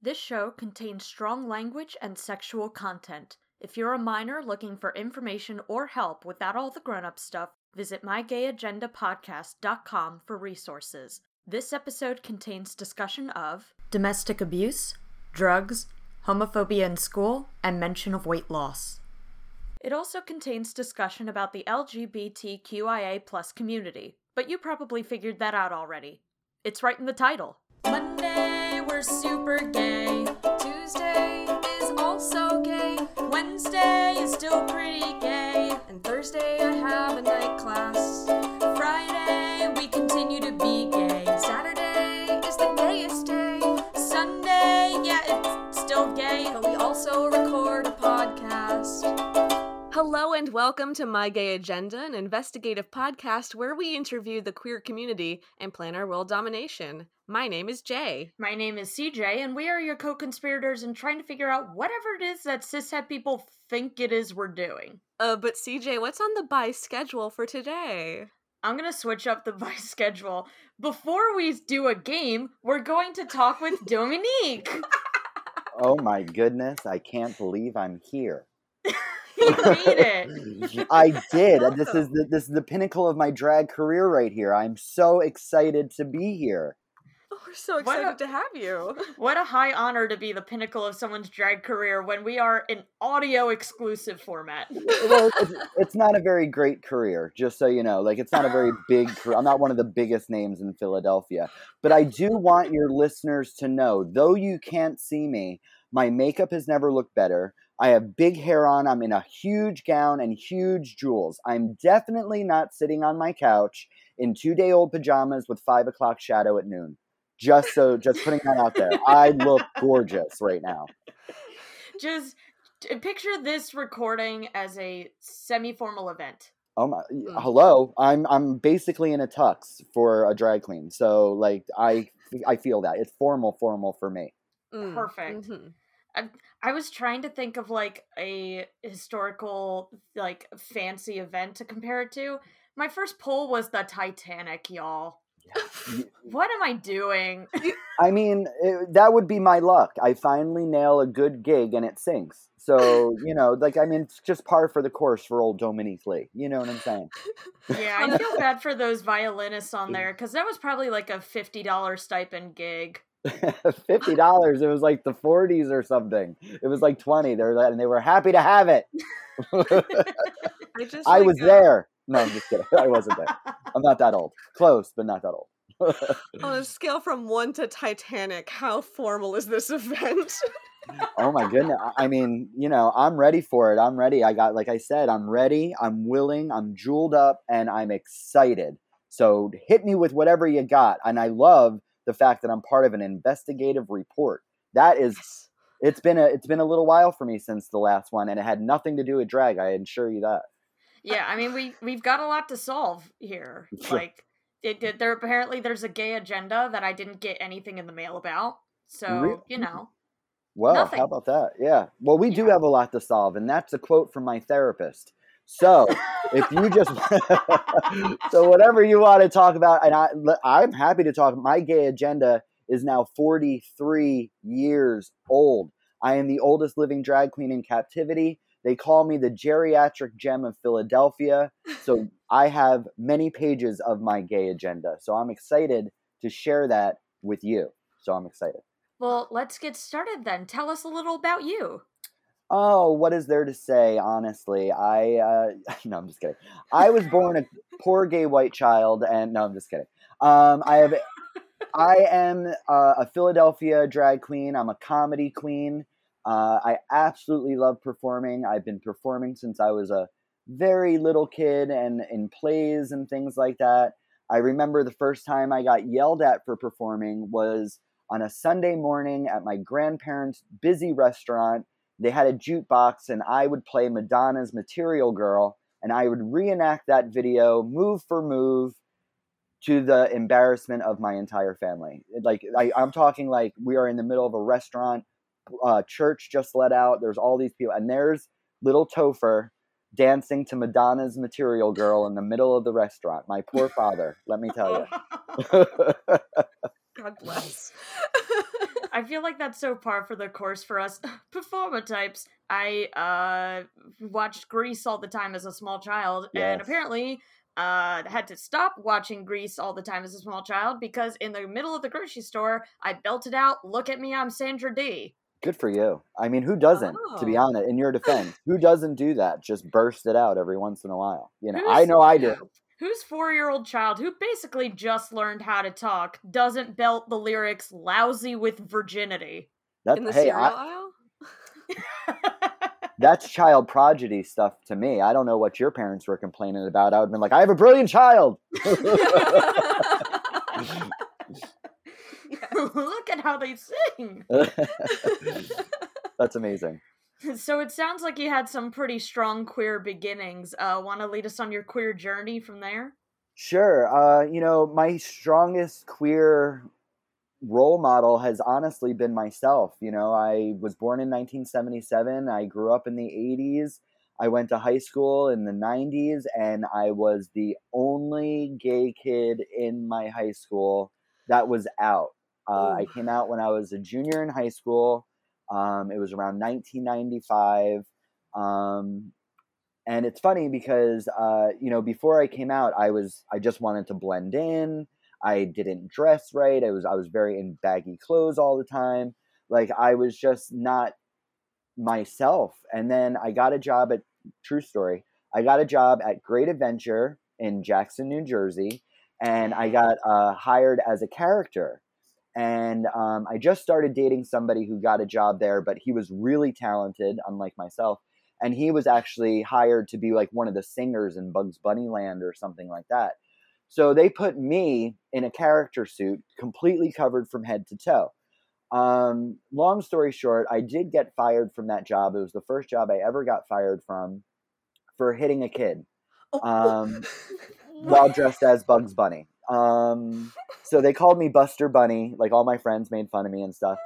This show contains strong language and sexual content. If you're a minor looking for information or help without all the grown-up stuff, visit mygayagendapodcast.com for resources. This episode contains discussion of domestic abuse, drugs, homophobia in school, and mention of weight loss. It also contains discussion about the LGBTQIA+ community, but you probably figured that out already. It's right in the title. Monday, we're super gay. Tuesday is also gay. Wednesday is still pretty gay. And Thursday, I have a night class. Friday, we continue to be gay. Saturday is the gayest day. Sunday, yeah, it's still gay, but we also record a podcast. Hello and welcome to My Gay Agenda, an investigative podcast where we interview the queer community and plan our world domination. My name is Jay. My name is CJ, and we are your co-conspirators in trying to figure out whatever it is that cishet people think it is we're doing. But CJ, what's on the bi schedule for today? I'm going to switch up the bi schedule. Before we do a game, we're going to talk with Dominique. Oh my goodness, I can't believe I'm here. You made it. I did. Awesome. This is the pinnacle of my drag career right here. I'm so excited to be here. Oh, we're so excited to have you. What a high honor to be the pinnacle of someone's drag career when we are in audio exclusive format. Well, it's not a very great career, just so you know. Like, it's not a very big career. I'm not one of the biggest names in Philadelphia. But I do want your listeners to know, though you can't see me, my makeup has never looked better. I have big hair on. I'm in a huge gown and huge jewels. I'm definitely not sitting on my couch in two-day-old pajamas with 5 o'clock shadow at noon. Just putting that out there. I look gorgeous right now. Just picture this recording as a semi-formal event. Oh my! Hello, I'm basically in a tux for a drag queen. So like I feel that it's formal for me. Perfect. Mm-hmm. I was trying to think of like a historical like fancy event to compare it to. My first poll was the Titanic, y'all. What am I doing? I mean, that would be my luck. I finally nail a good gig and it sinks. So, you know, like, I mean, it's just par for the course for old Dominique Lee. You know what I'm saying? Yeah, I feel bad for those violinists on there because that was probably like a $50 stipend gig. $50. It was like the 40s or something. It was like 20. They were happy to have it. I was there. No, I'm just kidding. I wasn't there. I'm not that old. Close, but not that old. On a scale from 1 to Titanic, how formal is this event? Oh my goodness. I mean, you know, I'm ready for it. I'm ready. Like I said, I'm ready. I'm willing. I'm jeweled up and I'm excited. So hit me with whatever you got. And I love the fact that I'm part of an investigative report. That is, yes. It's been a little while for me since the last one, and it had nothing to do with drag. I assure you that. Yeah, I mean we've got a lot to solve here. Like apparently there's a gay agenda that I didn't get anything in the mail about. So really? You know. Well, nothing. How about that? Yeah. Well, we do have a lot to solve, and that's a quote from my therapist. So if you just so whatever you want to talk about, and I'm happy to talk. My gay agenda is now 43 years old. I am the oldest living drag queen in captivity. They call me the geriatric gem of Philadelphia. So I have many pages of my gay agenda. So I'm excited to share that with you. So I'm excited. Well, let's get started then. Tell us a little about you. Oh, what is there to say, honestly? No, I'm just kidding. I was born a poor gay white child, and no, I'm just kidding. I am a Philadelphia drag queen. I'm a comedy queen. I absolutely love performing. I've been performing since I was a very little kid and in plays and things like that. I remember the first time I got yelled at for performing was on a Sunday morning at my grandparents' busy restaurant. They had a jukebox, and I would play Madonna's Material Girl, and I would reenact that video move for move to the embarrassment of my entire family. Like, I'm talking like we are in the middle of a restaurant, church just let out, there's all these people, and there's little Topher dancing to Madonna's Material Girl in the middle of the restaurant. My poor father, let me tell you. God bless. I feel like that's so par for the course for us performer types. I watched Grease all the time as a small child, yes. and apparently had to stop watching Grease all the time as a small child because in the middle of the grocery store, I belted out, "Look at me, I'm Sandra Dee." Good for you. I mean, who doesn't, to be honest, in your defense? Who doesn't do that? Just burst it out every once in a while. You know, I know I do. Whose four-year-old child, who basically just learned how to talk, doesn't belt the lyrics "lousy with virginity"? That's, in the cereal aisle? That's child prodigy stuff to me. I don't know what your parents were complaining about. I would have been like, I have a brilliant child! Look at how they sing! That's amazing. So it sounds like you had some pretty strong queer beginnings. Want to lead us on your queer journey from there? Sure. You know, my strongest queer role model has honestly been myself. You know, I was born in 1977. I grew up in the 80s. I went to high school in the 90s, and I was the only gay kid in my high school that was out. I came out when I was a junior in high school. It was around 1995. And it's funny because, you know, before I came out, I just wanted to blend in. I didn't dress right. I was very in baggy clothes all the time. Like, I was just not myself. And then I got a job at, true story, I got a job at Great Adventure in Jackson, New Jersey. And I got hired as a character. And I just started dating somebody who got a job there, but he was really talented, unlike myself. And he was actually hired to be like one of the singers in Bugs Bunny Land or something like that. So they put me in a character suit, completely covered from head to toe. Long story short, I did get fired from that job. It was the first job I ever got fired from for hitting a kid while dressed as Bugs Bunny. So they called me Buster Bunny, like all my friends made fun of me and stuff.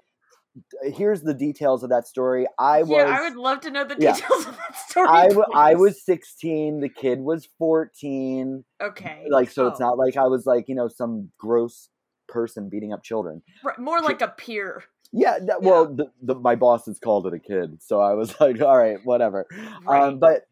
Here's the details of that story. I would love to know the details of that story. I was 16. The kid was 14. Okay. Like, so it's not like I was like, you know, some gross person beating up children. Right, more like a peer. Yeah. My bosses called it a kid. So I was like, all right, whatever. Right.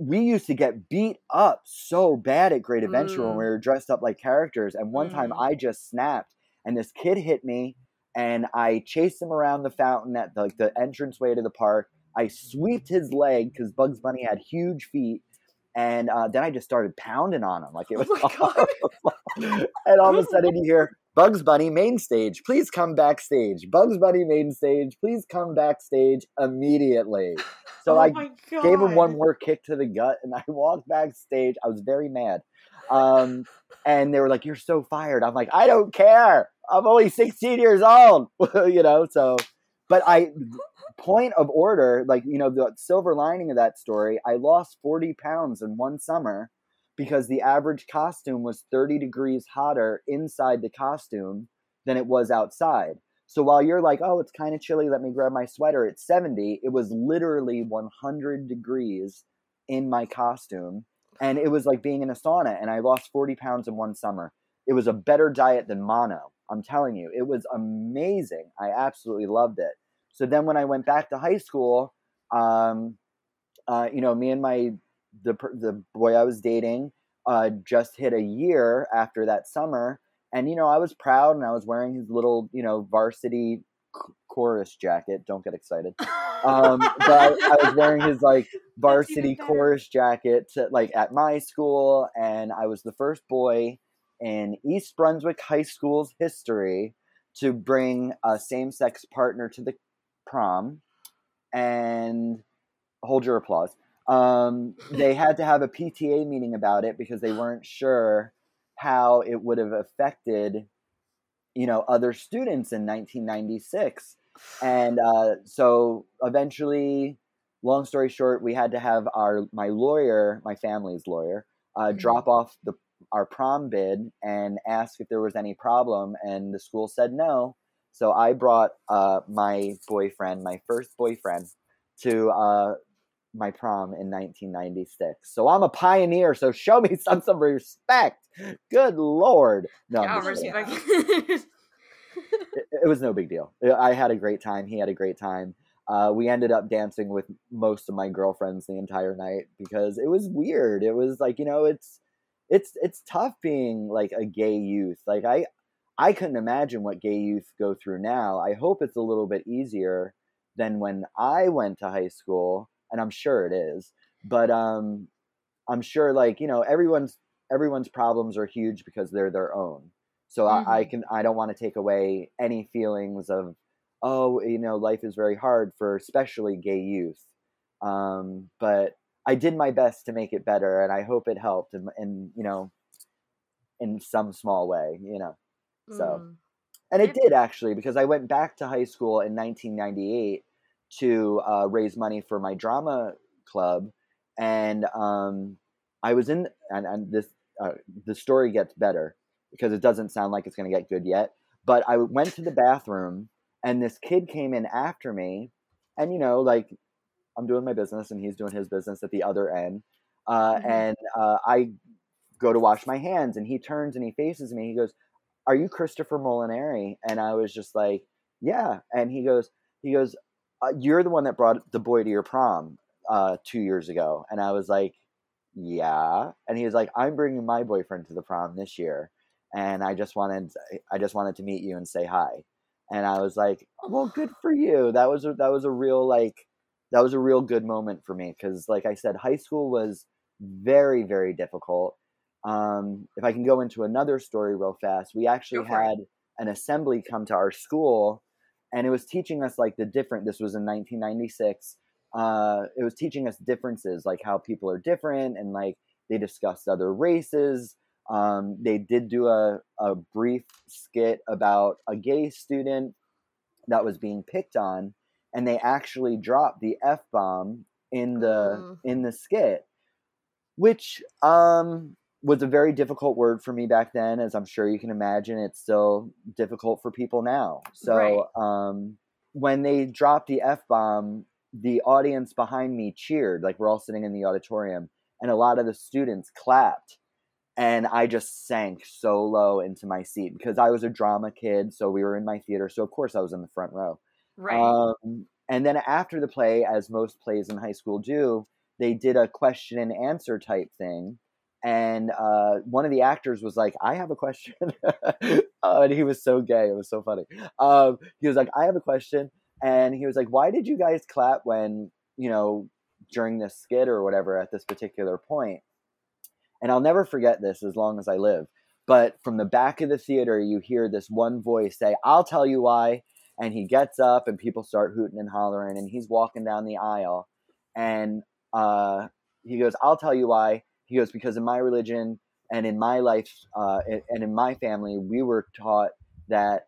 We used to get beat up so bad at Great Adventure when we were dressed up like characters. And one time I just snapped and this kid hit me and I chased him around the fountain at the entranceway to the park. I sweeped his leg because Bugs Bunny had huge feet. And then I just started pounding on him. Like, it was and all of a sudden you hear, Bugs Bunny main stage, please come backstage. Bugs Bunny main stage, please come backstage immediately. So I gave him one more kick to the gut and I walked backstage. I was very mad. And they were like, you're so fired. I'm like, I don't care. I'm only 16 years old, you know? So, but point of order, like, you know, the silver lining of that story, I lost 40 pounds in one summer because the average costume was 30 degrees hotter inside the costume than it was outside. So while you're like, oh, it's kind of chilly, let me grab my sweater, it's 70, it was literally 100 degrees in my costume. And it was like being in a sauna, and I lost 40 pounds in one summer. It was a better diet than mono. I'm telling you, it was amazing. I absolutely loved it. So then when I went back to high school, you know, me and the boy I was dating just hit a year after that summer. And, you know, I was proud and I was wearing his little, you know, varsity chorus jacket. Don't get excited. But I was wearing his like varsity chorus jacket at my school. And I was the first boy in East Brunswick High School's history to bring a same-sex partner to the prom. And hold your applause. They had to have a PTA meeting about it because they weren't sure how it would have affected, you know, other students in 1996. And so eventually, long story short, we had to have my lawyer, my family's lawyer, drop off our prom bid and ask if there was any problem. And the school said no. So I brought my first boyfriend, to my prom in 1996. So I'm a pioneer, so show me some respect. Good Lord. No, I'm just kidding. It was no big deal. I had a great time. He had a great time. We ended up dancing with most of my girlfriends the entire night because it was weird. It was like, you know, it's tough being like a gay youth. Like I couldn't imagine what gay youth go through now. I hope it's a little bit easier than when I went to high school, and I'm sure it is. But I'm sure, like, you know, everyone's problems are huge because they're their own. So mm-hmm. I don't want to take away any feelings of, oh, you know, life is very hard for especially gay youth. But I did my best to make it better, and I hope it helped in you know, in some small way, you know. So, and it did actually, because I went back to high school in 1998 to raise money for my drama club. And I was in, and this the story gets better because it doesn't sound like it's going to get good yet. But I went to the bathroom, and this kid came in after me, and you know, like, I'm doing my business and he's doing his business at the other end, mm-hmm. and I go to wash my hands, and he turns and he faces me. He goes, "Are you Christopher Molinari?" And I was just like, "Yeah." And he goes, "You're the one that brought the boy to your prom 2 years ago." And I was like, "Yeah." And he was like, "I'm bringing my boyfriend to the prom this year, and I just wanted to meet you and say hi." And I was like, "Well, good for you." That was a real good moment for me, because, like I said, high school was very, very difficult. If I can go into another story real fast, we actually had an assembly come to our school, and it was teaching us like this was in 1996. It was teaching us differences, like how people are different, and like they discussed other races. They did do a brief skit about a gay student that was being picked on, and they actually dropped the F-bomb in the skit, which was a very difficult word for me back then, as I'm sure you can imagine. It's still difficult for people now. So when they dropped the F-bomb, the audience behind me cheered, like we're all sitting in the auditorium, and a lot of the students clapped. And I just sank so low into my seat because I was a drama kid. So we were in my theater. So, of course, I was in the front row. Right. And then after the play, as most plays in high school do, they did a question and answer type thing. And one of the actors was like, "I have a question." And he was so gay. It was so funny. He was like, "I have a question." And he was like, "Why did you guys clap when, you know, during this skit or whatever at this particular point?" And I'll never forget this as long as I live. But from the back of the theater, you hear this one voice say, "I'll tell you why." And he gets up, and people start hooting and hollering, and he's walking down the aisle. And he goes, "I'll tell you why." He goes, "Because in my religion and in my life and in my family, we were taught that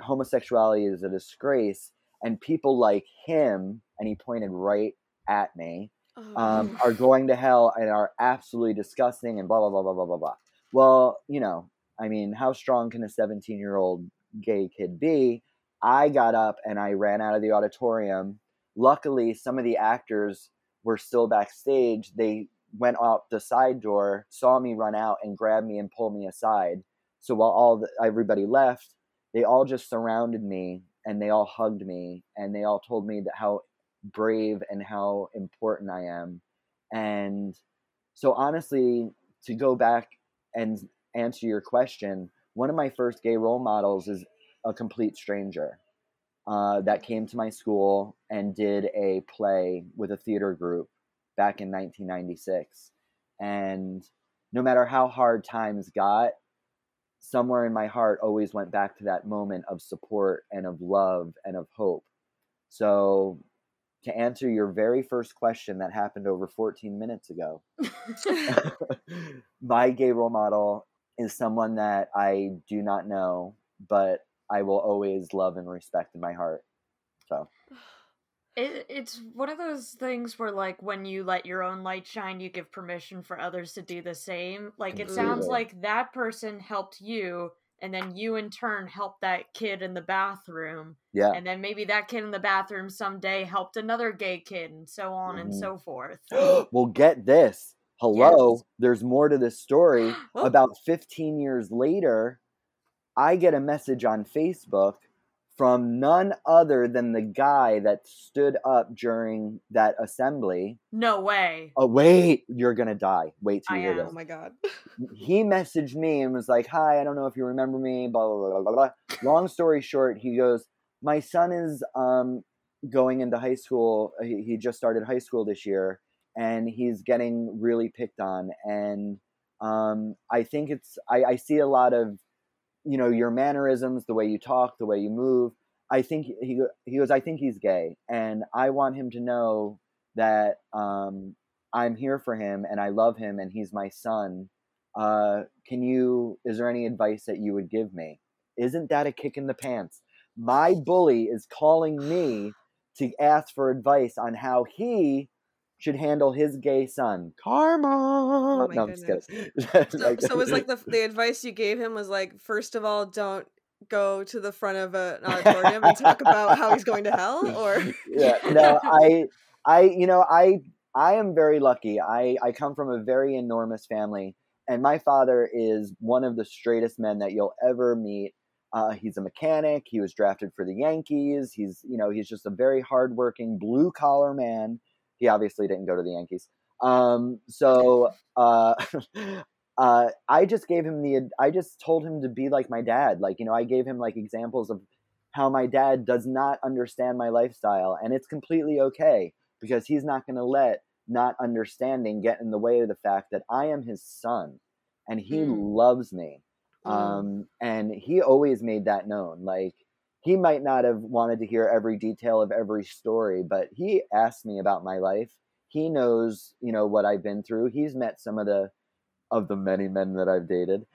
homosexuality is a disgrace. And people like him," and he pointed right at me, "are going to hell and are absolutely disgusting and blah, blah, blah, blah, blah, blah, blah." Well, you know, I mean, how strong can a 17-year-old gay kid be? I got up and I ran out of the auditorium. Luckily, some of the actors were still backstage. They went out the side door, saw me run out, and grabbed me and pulled me aside. So while everybody left, they all just surrounded me, and they all hugged me, and they all told me that how brave and how important I am. And so, honestly, to go back and answer your question, one of my first gay role models is a complete stranger that came to my school and did a play with a theater group back in 1996. And no matter how hard times got, somewhere in my heart always went back to that moment of support and of love and of hope. So, to answer your very first question that happened over 14 minutes ago, my gay role model is someone that I do not know, but I will always love and respect in my heart. So it's one of those things where, like, when you let your own light shine, you give permission for others to do the same. Like, it sounds like that person helped you, and then you in turn helped that kid in the bathroom. Yeah. And then maybe that kid in the bathroom someday helped another gay kid, and so on and so forth. Well, get this. Hello. Yes. There's more to this story. About 15 years later, I get a message on Facebook from none other than the guy that stood up during that assembly. No way. Oh, wait. You're going to die. Wait till you hear this. Oh, my God. He messaged me and was like, hi, I don't know if you remember me, blah, blah, blah, blah, blah. Long story short, he goes, my son is going into high school. He just started high school this year, and he's getting really picked on. And I think it's – I see a lot of – you know, your mannerisms, the way you talk, the way you move. I think he goes, I think he's gay, and I want him to know that I'm here for him and I love him and he's my son. Is there any advice that you would give me? Isn't that a kick in the pants? My bully is calling me to ask for advice on how he should handle his gay son. Karma. Oh my goodness. I'm just kidding. So it was like the advice you gave him was like, first of all, don't go to the front of an auditorium and talk about how he's going to hell, or yeah. No, I am very lucky. I come from a very enormous family, and my father is one of the straightest men that you'll ever meet. He's a mechanic. He was drafted for the Yankees. He's just a very hardworking blue collar man. He obviously didn't go to the Yankees. I just gave him I just told him to be like my dad. Like, you know, I gave him like examples of how my dad does not understand my lifestyle, and it's completely okay because he's not going to let not understanding get in the way of the fact that I am his son and he loves me. And he always made that known. Like, he might not have wanted to hear every detail of every story, but he asked me about my life. He knows, you know, what I've been through. He's met some of the many men that I've dated.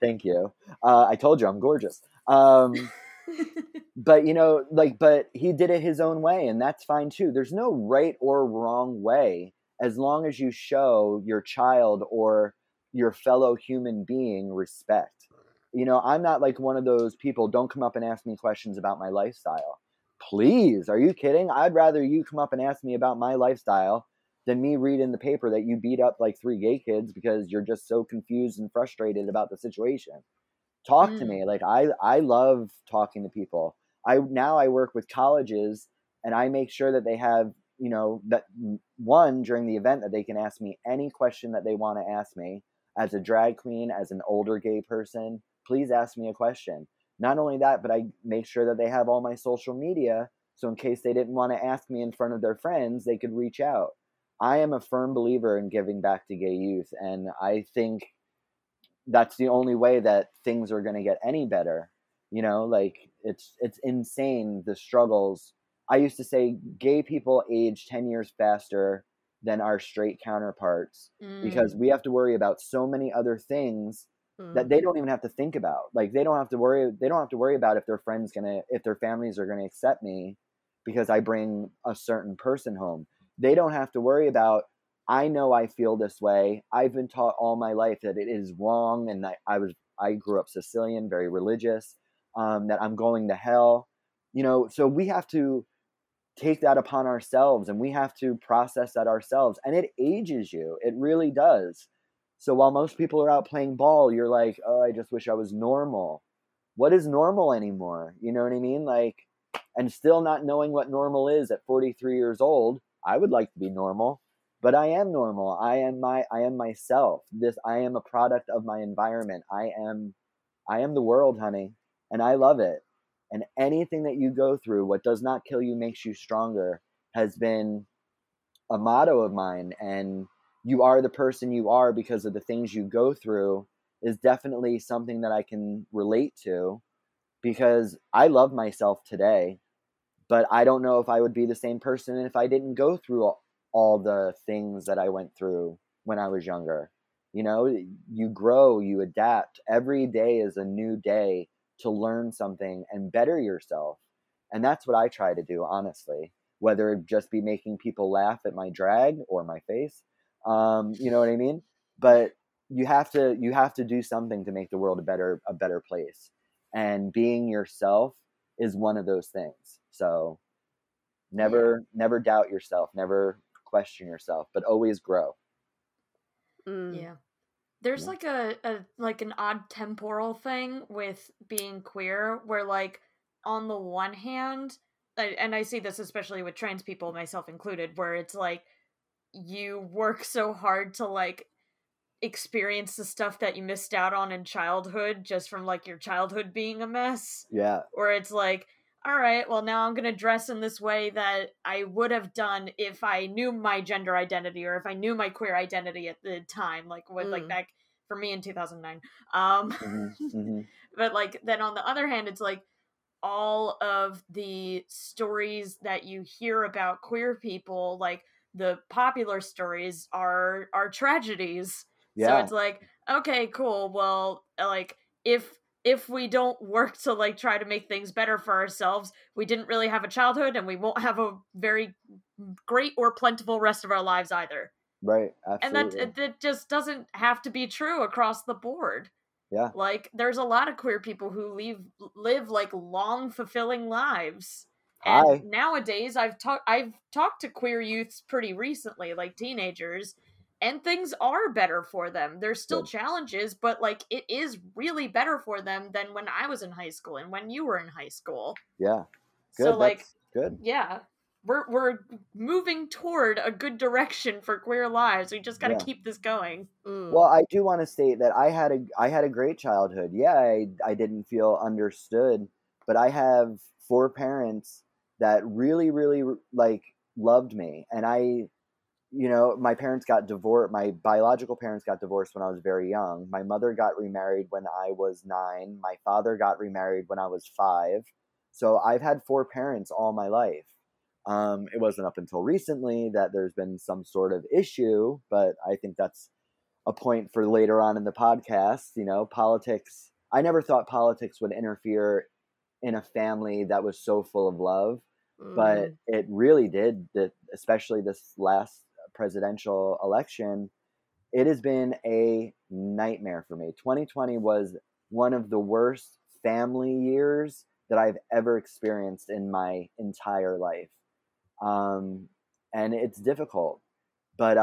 Thank you. I told you I'm gorgeous. But you know, like, but he did it his own way, and that's fine too. There's no right or wrong way, as long as you show your child or your fellow human being respect. You know, I'm not like one of those people, don't come up and ask me questions about my lifestyle. Please, are you kidding? I'd rather you come up and ask me about my lifestyle than me read in the paper that you beat up like 3 gay kids because you're just so confused and frustrated about the situation. Talk to me. Like, I love talking to people. Now I work with colleges, and I make sure that they have, you know, that one, during the event, that they can ask me any question that they want to ask me. As a drag queen, as an older gay person, please ask me a question. Not only that, but I make sure that they have all my social media, so in case they didn't want to ask me in front of their friends, they could reach out. I am a firm believer in giving back to gay youth, and I think that's the only way that things are going to get any better. You know, like, it's insane, the struggles. I used to say gay people age 10 years faster than our straight counterparts because we have to worry about so many other things that they don't even have to think about. Like, they don't have to worry about if their friends if their families are gonna accept me because I bring a certain person home. They don't have to worry about, I know I feel this way. I've been taught all my life that it is wrong, and I grew up Sicilian, very religious, that I'm going to hell. You know, so we have to take that upon ourselves, and we have to process that ourselves. And it ages you. It really does. So while most people are out playing ball, you're like, oh, I just wish I was normal. What is normal anymore? You know what I mean? Like, and still not knowing what normal is at 43 years old. I would like to be normal, but I am normal. I am myself. I am a product of my environment. I am the world, honey. And I love it. And anything that you go through, what does not kill you makes you stronger, has been a motto of mine. And you are the person you are because of the things you go through is definitely something that I can relate to, because I love myself today, but I don't know if I would be the same person if I didn't go through all the things that I went through when I was younger. You know, you grow, you adapt. Every day is a new day to learn something and better yourself. And that's what I try to do, honestly, whether it just be making people laugh at my drag or my face. You know what I mean? But you have to do something to make the world a better place. And being yourself is one of those things. So never doubt yourself, never question yourself, but always grow. Yeah. There's like an odd temporal thing with being queer where, like, on the one hand, and I see this especially with trans people, myself included, where it's like you work so hard to, like, experience the stuff that you missed out on in childhood just from, like, your childhood being a mess. Yeah. Or it's like, all right, well, now I'm going to dress in this way that I would have done if I knew my gender identity or if I knew my queer identity at the time, like, with, like, back for me in 2009. But, like, then on the other hand, it's like all of the stories that you hear about queer people, like, the popular stories are tragedies. Yeah. So it's like, okay, cool. Well, like, if we don't work to, like, try to make things better for ourselves, we didn't really have a childhood and we won't have a very great or plentiful rest of our lives either. Right. Absolutely. And that just doesn't have to be true across the board. Yeah. Like, there's a lot of queer people who live like long, fulfilling lives. And nowadays I've talked to queer youths pretty recently, like teenagers, and things are better for them. There's still challenges, but, like, it is really better for them than when I was in high school and when you were in high school. Yeah. Good. So, like, good. Yeah. We're moving toward a good direction for queer lives. We just got to keep this going. Mm. Well, I do want to state that I had a great childhood. Yeah, I didn't feel understood, but I have four parents that really, really, like, loved me. And my parents got divorced. My biological parents got divorced when I was very young. My mother got remarried when I was 9. My father got remarried when I was 5. So I've had four parents all my life. It wasn't up until recently that there's been some sort of issue, but I think that's a point for later on in the podcast. You know, politics. I never thought politics would interfere in a family that was so full of love, but it really did, especially this last presidential election. It has been a nightmare for me. 2020 was one of the worst family years that I've ever experienced in my entire life. And it's difficult. But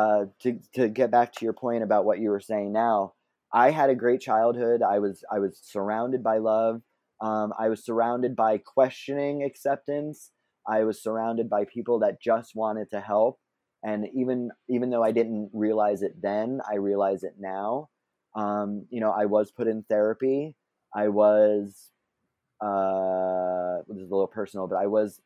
to get back to your point about what you were saying now, I had a great childhood. I was surrounded by love. I was surrounded by questioning acceptance. I was surrounded by people that just wanted to help. And even though I didn't realize it then, I realize it now. I was put in therapy. I was, this is a little personal, but I was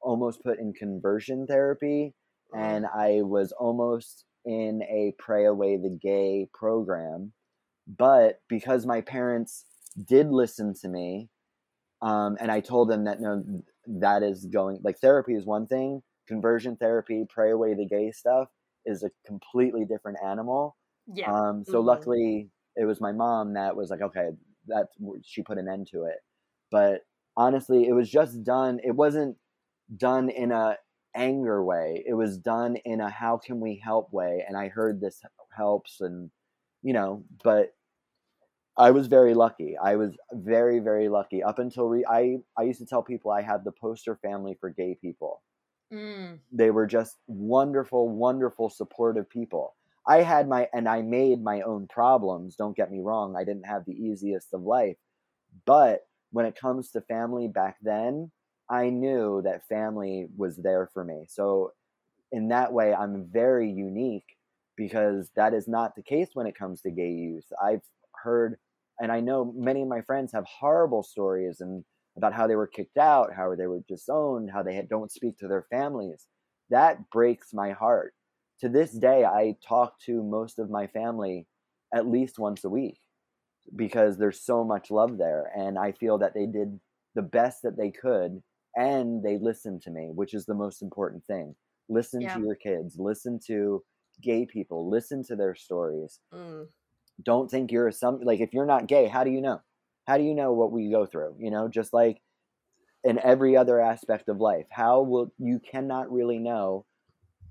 almost put in conversion therapy. And I was almost in a Pray Away the Gay program. But because my parents did listen to me, and I told them that, no, that is going, like, therapy is one thing. Conversion therapy, Pray Away the Gay stuff is a completely different animal. Yeah. So luckily it was my mom that was like, okay, that she put an end to it. But honestly, it was just done. It wasn't done in a anger way. It was done in a, how can we help way? And I heard this helps, and, but I was very lucky. I was very, very lucky up until I used to tell people I had the poster family for gay people. Mm. They were just wonderful, wonderful, supportive people. I made my own problems. Don't get me wrong. I didn't have the easiest of life, but when it comes to family back then, I knew that family was there for me. So in that way, I'm very unique because that is not the case when it comes to gay youth. I've heard, and I know many of my friends have horrible stories and about how they were kicked out, how they were disowned, how they don't speak to their families. That breaks my heart. To this day, I talk to most of my family at least once a week because there's so much love there. And I feel that they did the best that they could and they listened to me, which is the most important thing. Listen to your kids, listen to gay people, listen to their stories. Mm. Don't think you're like, if you're not gay, how do you know? How do you know what we go through? Just like in every other aspect of life, you cannot really know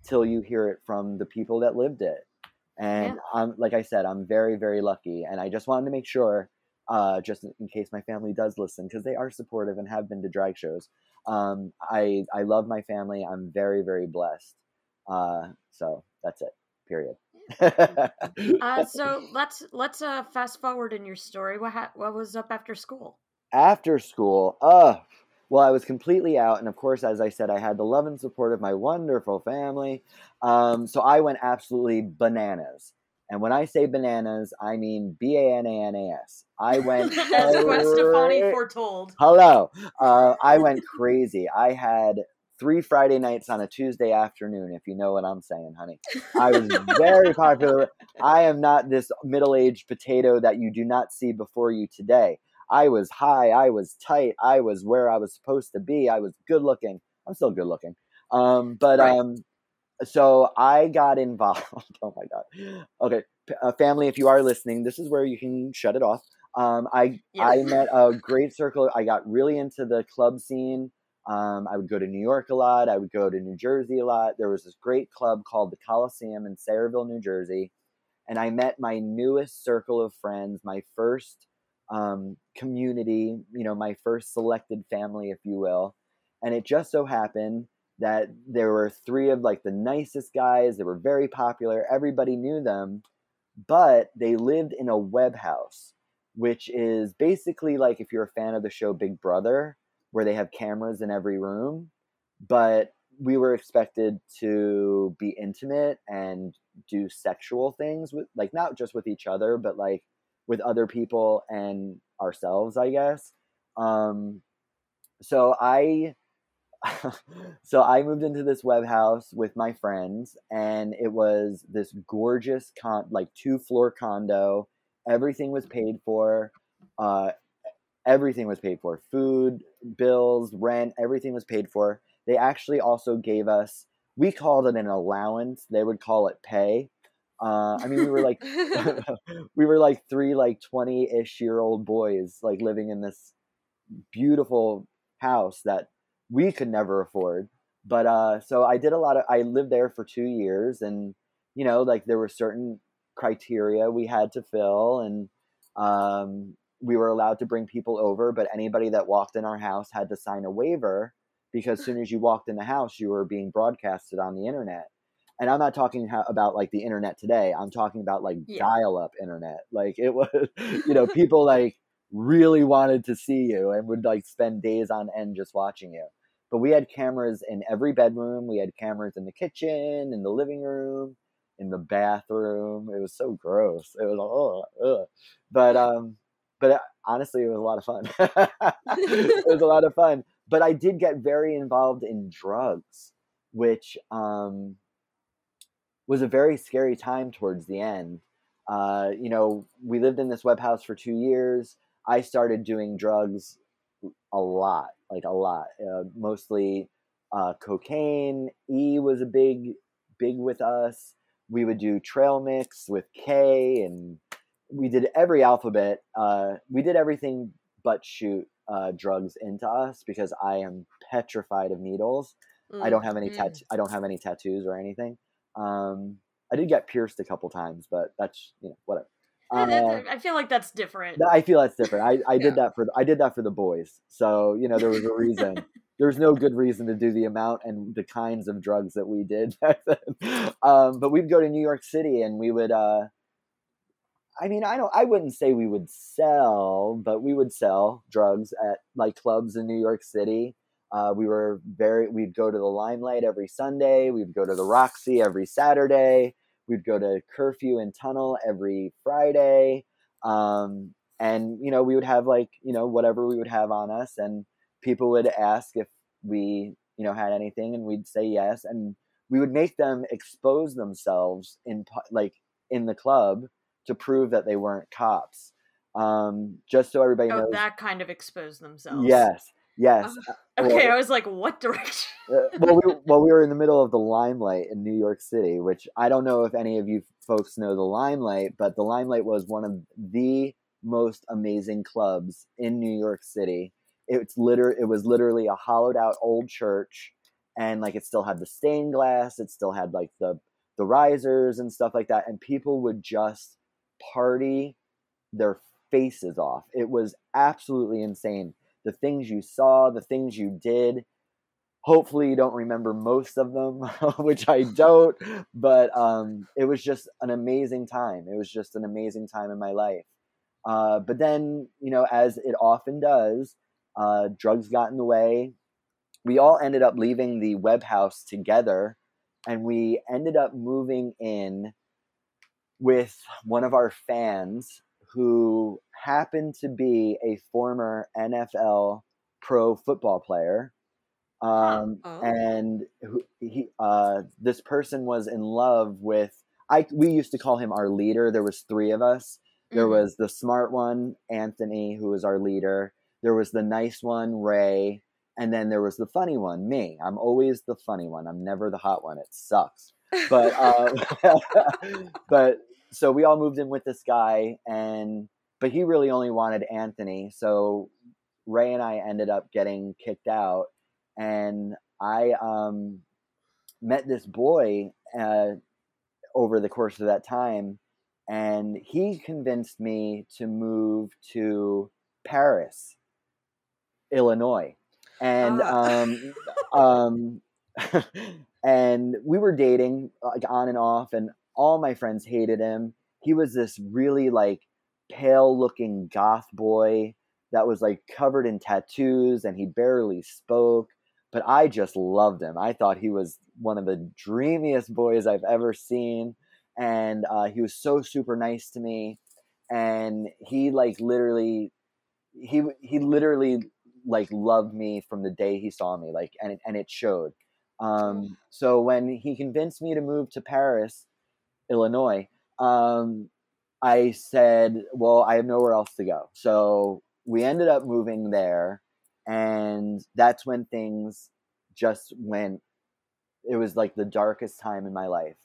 till you hear it from the people that lived it. And like I said, I'm very, very lucky. And I just wanted to make sure, just in case my family does listen, because they are supportive and have been to drag shows. I love my family. I'm very, very blessed. So that's it, period. So let's fast forward in your story. What was up after school? After school, well, I was completely out, and of course, as I said, I had the love and support of my wonderful family. So I went absolutely bananas. And when I say bananas, I mean bananas. I went as Stefani foretold. Hello, I went crazy. I had 3 Friday nights on a Tuesday afternoon, if you know what I'm saying, honey. I was very popular. I am not this middle-aged potato that you do not see before you today. I was high. I was tight. I was where I was supposed to be. I was good looking. I'm still good looking. So I got involved. Oh my God. Okay. Family, if you are listening, this is where you can shut it off. I met a great circle. I got really into the club scene. I would go to New York a lot. I would go to New Jersey a lot. There was this great club called the Coliseum in Sayreville, New Jersey. And I met my newest circle of friends, my first community, my first selected family, if you will. And it just so happened that there were 3 of the nicest guys. They were very popular. Everybody knew them, but they lived in a web house, which is basically like if you're a fan of the show Big Brother, where they have cameras in every room, but we were expected to be intimate and do sexual things with, not just with each other, but with other people and ourselves, I guess. So I moved into this web house with my friends, and it was this gorgeous 2-floor condo. Everything was paid for. Everything was paid for. Food, bills, rent, everything was paid for. They actually also gave us, we called it an allowance. They would call it pay. We were three 20-ish year old boys living in this beautiful house that we could never afford. But so I did I lived there for 2 years, and there were certain criteria we had to fill, and we were allowed to bring people over, but anybody that walked in our house had to sign a waiver, because as soon as you walked in the house, you were being broadcasted on the internet. And I'm not talking about the internet today. I'm talking about dial-up internet. It was, people really wanted to see you and would spend days on end just watching you. But we had cameras in every bedroom. We had cameras in the kitchen, in the living room, in the bathroom. It was so gross. It was ugh. But honestly, it was a lot of fun. It was a lot of fun. But I did get very involved in drugs, which, was a very scary time towards the end. We lived in this web house for 2 years. I started doing drugs a lot, mostly cocaine. E was a big with us. We would do trail mix with K, and we did every alphabet. We did everything but shoot drugs into us, because I am petrified of needles. I don't have any I don't have any tattoos or anything. I did get pierced a couple times, but that's, whatever. I feel like that's different. I did that for the boys. So, there was a reason. There was no good reason to do the amount and the kinds of drugs that we did back then. But we'd go to New York City, and we would, I wouldn't say we would sell, but we would sell drugs at clubs in New York City. We'd go to the Limelight every Sunday. We'd go to the Roxy every Saturday. We'd go to Curfew and Tunnel every Friday. We would have whatever we would have on us, and people would ask if we, had anything, and we'd say yes. And we would make them expose themselves in the club to prove that they weren't cops. Just so everybody knows. That kind of expose themselves. Yes. Okay, I was like, what direction? We were in the middle of the Limelight in New York City, which I don't know if any of you folks know the Limelight, but the Limelight was one of the most amazing clubs in New York City. It was literally a hollowed out old church, and it still had the stained glass. It still had the risers and stuff like that. And people would just party their faces off. It was absolutely insane. The things you saw, the things you did. Hopefully you don't remember most of them, which I don't, but it was just an amazing time. It was just an amazing time in my life. But then, you know, as it often does, drugs got in the way. We all ended up leaving the web house together, and we ended up moving in with one of our fans who happened to be a former NFL pro football player. And he, this person was in love with, we used to call him our leader. There was three of us. There mm-hmm. was the smart one, Anthony, who was our leader. There was the nice one, Ray. And then there was the funny one, me. I'm always the funny one. I'm never the hot one. It sucks. But, but so we all moved in with this guy, but he really only wanted Anthony. So Ray and I ended up getting kicked out. And I met this boy over the course of that time, and he convinced me to move to Paris, Illinois. And and we were dating, like, on and off, and all my friends hated him. He was this really, like, pale-looking goth boy that was, like, covered in tattoos, and he barely spoke. But I just loved him. I thought he was one of the dreamiest boys I've ever seen. And he was so super nice to me. And he, like, literally, he literally, like, loved me from the day he saw me. Like, and it showed. So when he convinced me to move to Paris, Illinois, I said, well, I have nowhere else to go. So we ended up moving there. And that's when things just went, it was like the darkest time in my life.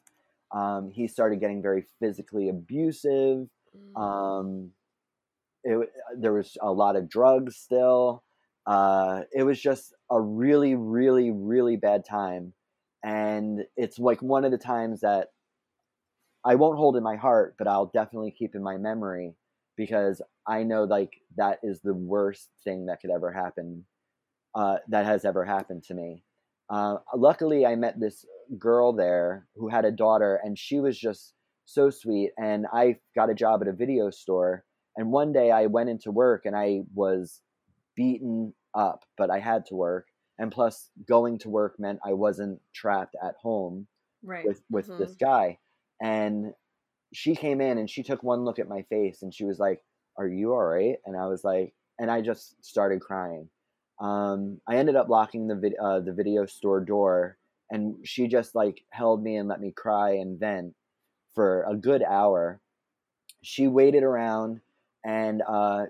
He started getting very physically abusive. There was a lot of drugs still. It was just a really, really, really bad time. And it's like one of the times that I won't hold in my heart, but I'll definitely keep in my memory, because I know, like, that is the worst thing that could ever happen, that has ever happened to me. Luckily, I met this girl there who had a daughter, and she was just so sweet. And I got a job at a video store. And one day I went into work, and I was beaten up, but I had to work. And plus, going to work meant I wasn't trapped at home with mm-hmm. this guy. And she came in, and she took one look at my face, and she was like, "Are you all right?" And I was like, and I just started crying. I ended up locking the video store door, and she just, like, held me and let me cry and vent for a good hour. She waited around, and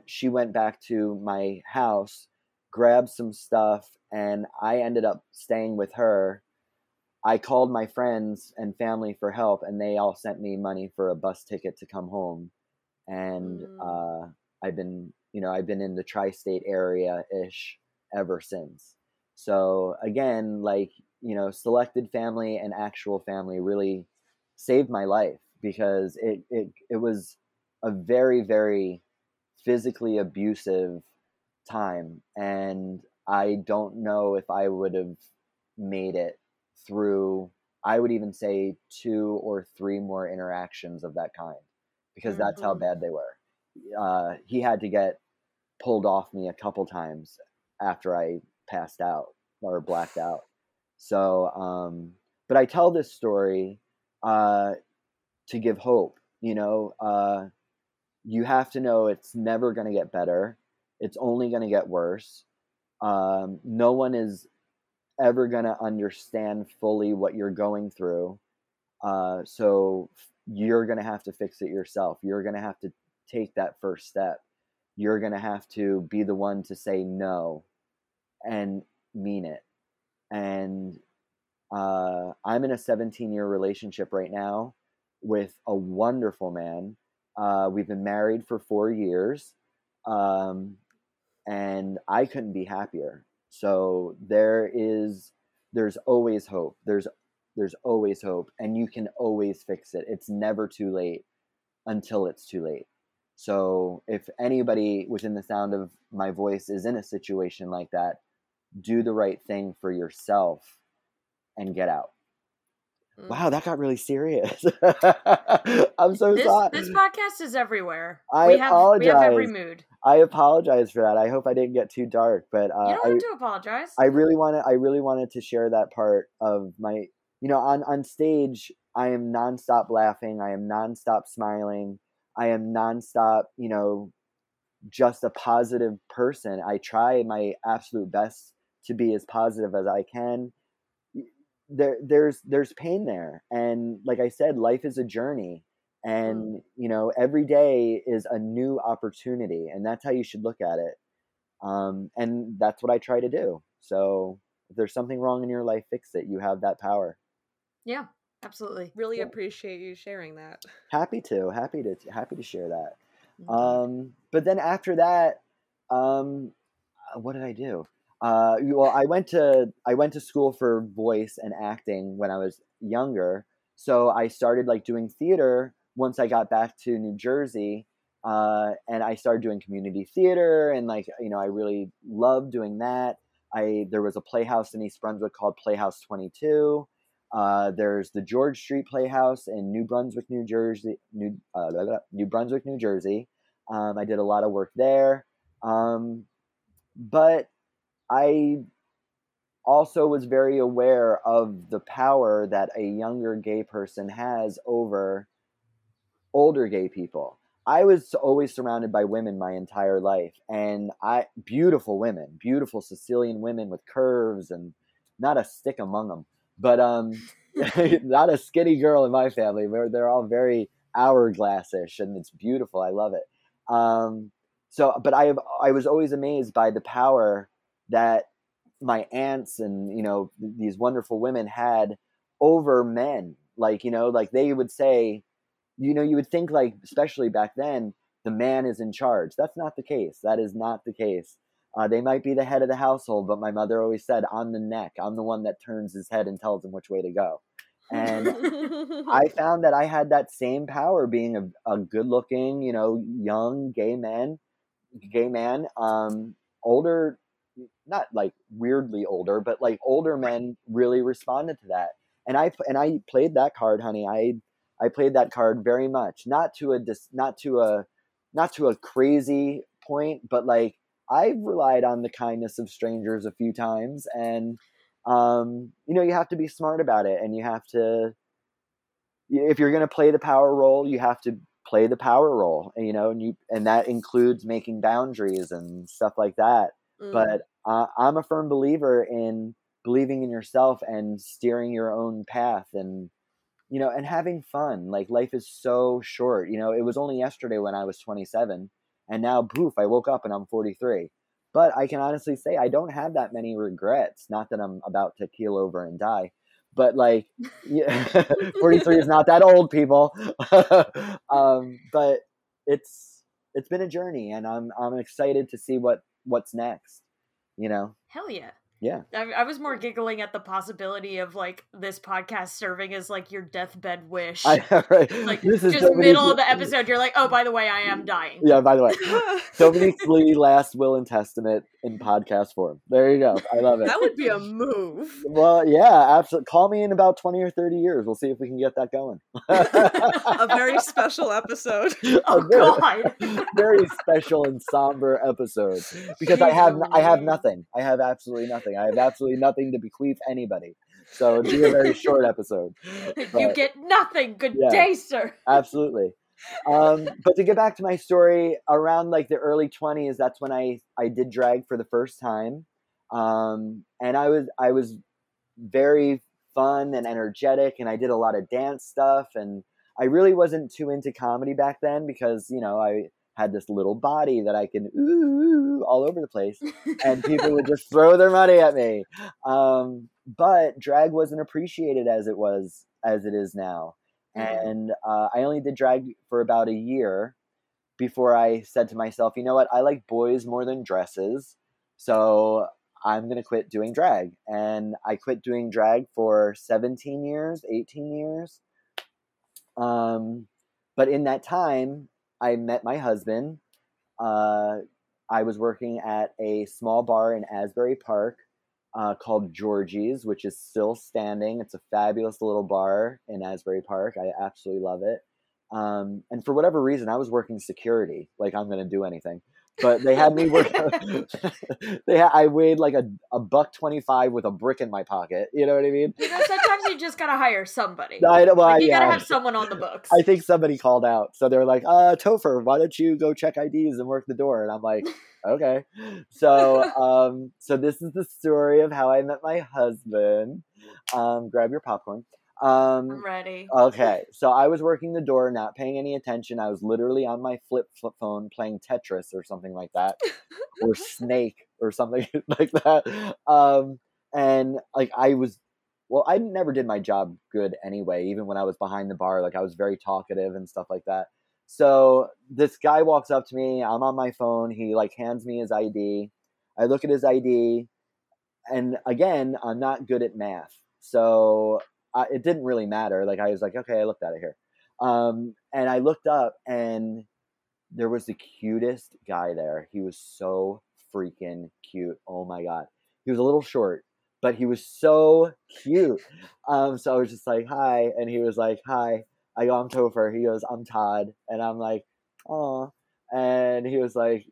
she went back to my house, grabbed some stuff, and I ended up staying with her. I called my friends and family for help, and they all sent me money for a bus ticket to come home. And I've been in the tri-state area-ish ever since. So again, like, you know, selected family and actual family really saved my life, because it was a very, very physically abusive time. And I don't know if I would have made it through, I would even say 2 or 3 more interactions of that kind, because that's how bad they were. He had to get pulled off me a couple times after I passed out or blacked out. So, but I tell this story to give hope. You know, you have to know it's never going to get better. It's only going to get worse. No one is ever going to understand fully what you're going through. So you're going to have to fix it yourself. You're going to have to take that first step. You're going to have to be the one to say no and mean it. And I'm in a 17-year relationship right now with a wonderful man. We've been married for 4 years, and I couldn't be happier. So there's always hope. There's always hope, and you can always fix it. It's never too late until it's too late. So if anybody within the sound of my voice is in a situation like that, do the right thing for yourself and get out. Wow, that got really serious. I'm so sorry. This podcast is everywhere. We have every mood. I apologize for that. I hope I didn't get too dark, but you don't have to apologize. I really wanted to share that part of my, on stage, I am nonstop laughing. I am nonstop smiling. I am nonstop, just a positive person. I try my absolute best to be as positive as I can. There's pain there. And like I said, life is a journey, and every day is a new opportunity, and that's how you should look at it. And that's what I try to do. So if there's something wrong in your life, fix it. You have that power. Yeah, absolutely. Really appreciate you sharing that. Happy to share that. Mm-hmm. But then after that, what did I do? I went to school for voice and acting when I was younger. So I started doing theater once I got back to New Jersey, and I started doing community theater, and I really loved doing that. There was a playhouse in East Brunswick called Playhouse 22. There's the George Street Playhouse in New Brunswick, New Jersey. New Brunswick, New Jersey. I did a lot of work there, but I also was very aware of the power that a younger gay person has over older gay people. I was always surrounded by women my entire life, and beautiful women, beautiful Sicilian women with curves and not a stick among them, but not a skinny girl in my family. They're all very hourglass-ish, and it's beautiful. I love it. But I was always amazed by the power that my aunts and, these wonderful women had over men. They would say, you would think especially back then, the man is in charge. That's not the case. That is not the case. They might be the head of the household, but my mother always said, "I'm the neck. I'm the one that turns his head and tells him which way to go." And I found that I had that same power being a good looking, young gay man, older, not weirdly older, but older men really responded to that. And I played that card, honey. I played that card very much, not to a crazy point, but I've relied on the kindness of strangers a few times, and you have to be smart about it, and you have to, if you're going to play the power role, you have to play the power role, and that includes making boundaries and stuff like that. But I'm a firm believer in believing in yourself and steering your own path, and, and having fun. Life is so short. It was only yesterday when I was 27, and now poof, I woke up and I'm 43. But I can honestly say I don't have that many regrets. Not that I'm about to keel over and die, but 43 is not that old, people. But it's been a journey, and I'm excited to see what's next, Hell yeah. Yeah. I was more giggling at the possibility of this podcast serving as your deathbed wish. I know, right? This is just Dominique, middle of the episode, you're oh, by the way, I am dying. Yeah, by the way. Dominique Lee, last will and testament in podcast form. There you go. I love it. That would be a move. Well, yeah, absolutely. Call me in about 20 or 30 years. We'll see if we can get that going. A very special episode. God. Very special and somber episode, because I have nothing. I have absolutely nothing. I have absolutely nothing to bequeath anybody. So it'd be a very short episode. But, you get nothing. Good day, sir. Absolutely. But to get back to my story, around the early 20s, that's when I did drag for the first time. And I was very fun and energetic, and I did a lot of dance stuff, and I really wasn't too into comedy back then because, I had this little body that I can ooh all over the place, and people would just throw their money at me. But drag wasn't appreciated as it is now. And I only did drag for about a year before I said to myself, you know what? I like boys more than dresses. So I'm going to quit doing drag. And I quit doing drag for 17 years, 18 years. But in that time, I met my husband. I was working at a small bar in Asbury Park called Georgie's, which is still standing. It's a fabulous little bar in Asbury Park. I absolutely love it. And for whatever reason, I was working security. Like, I'm going to do anything. But they had me work. I weighed like a $1.25 with a brick in my pocket. You know what I mean? You know, sometimes you just gotta hire somebody. You gotta have someone on the books. I think somebody called out, so they were like, "Topher, why don't you go check IDs and work the door?" And I'm like, "Okay." So this is the story of how I met my husband. Grab your popcorn. I'm ready. Okay. So I was working the door, not paying any attention. I was literally on my flip phone playing Tetris or something like that, or Snake or something like that. I never did my job good anyway. Even when I was behind the bar, like I was very talkative and stuff like that. So this guy walks up to me. I'm on my phone. He like hands me his ID. I look at his ID, and again, I'm not good at math. So it didn't really matter. Like I was like, okay, I looked at it here. And I looked up and there was the cutest guy there. He was so freaking cute. Oh my God. He was a little short, but he was so cute. So I was just like, hi. And he was like, hi. I go, I'm Topher. He goes, I'm Todd. And I'm like, aw. And he was like,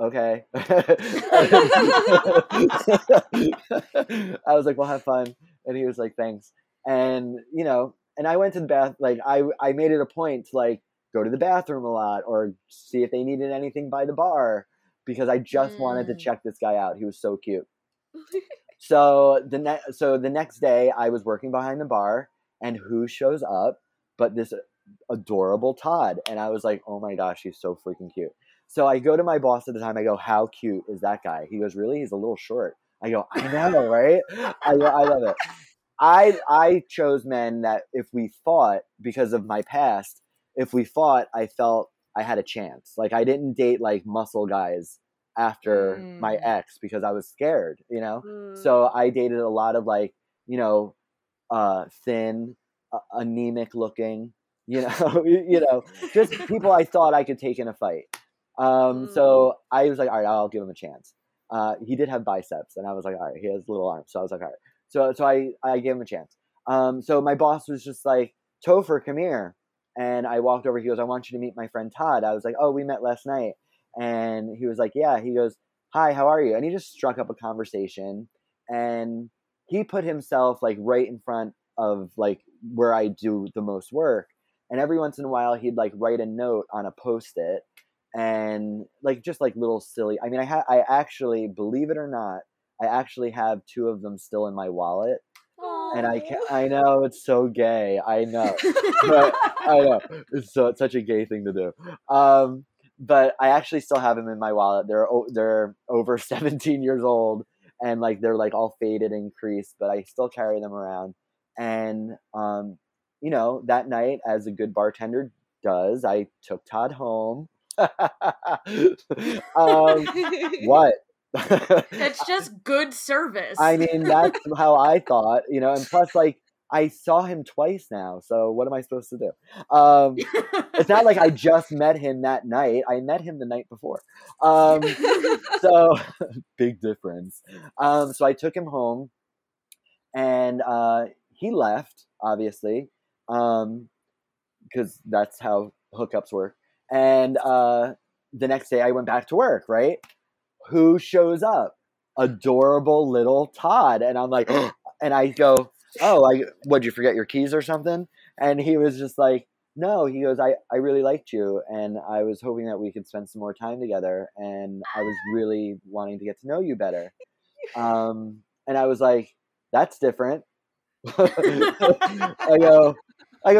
okay. I was like, well, have fun. And he was like, thanks. And, you know, and I went to the bath. Like I made it a point to like go to the bathroom a lot or see if they needed anything by the bar because I just wanted to check this guy out. He was so cute. So the next day I was working behind the bar and who shows up but this adorable Todd. And I was like, oh my gosh, he's so freaking cute. So I go to my boss at the time. I go, how cute is that guy? He goes, really? He's a little short. I go, I know, right? I love it. I chose men that if we fought, because of my past, if we fought, I felt I had a chance. Like I didn't date like muscle guys after my ex because I was scared, you know? So I dated a lot of like, you know, thin, anemic looking, you know, you know, just people I thought I could take in a fight. So I was like, all right, I'll give him a chance. He did have biceps and I was like, all right, he has little arms. So I was like, all right. So I gave him a chance. So my boss was just like, Topher, come here. And I walked over. He goes, I want you to meet my friend Todd. I was like, oh, we met last night. And he was like, yeah. He goes, hi, how are you? And he just struck up a conversation and he put himself like right in front of like where I do the most work. And every once in a while he'd like write a note on a Post-it. And like just like little silly. I mean, I actually, believe it or not, I actually have two of them still in my wallet. Aww. And I know it's so gay. I know, but I know it's such a gay thing to do. But I actually still have them in my wallet. They're over 17 years old, and like they're like all faded and creased. But I still carry them around. And you know, that night, as a good bartender does, I took Todd home. What? That's just good service. I mean, that's how I thought, you know. And plus, like, I saw him twice now, so what am I supposed to do? It's not like I just met him that night. I met him the night before. So big difference. So I took him home, and he left, obviously, because that's how hookups work. And the next day I went back to work, right? Who shows up? Adorable little Todd. And I'm like, and I go, oh, like, what'd you forget your keys or something? And he was just like, no, he goes, I really liked you. And I was hoping that we could spend some more time together. And I was really wanting to get to know you better. And I was like, that's different. I go,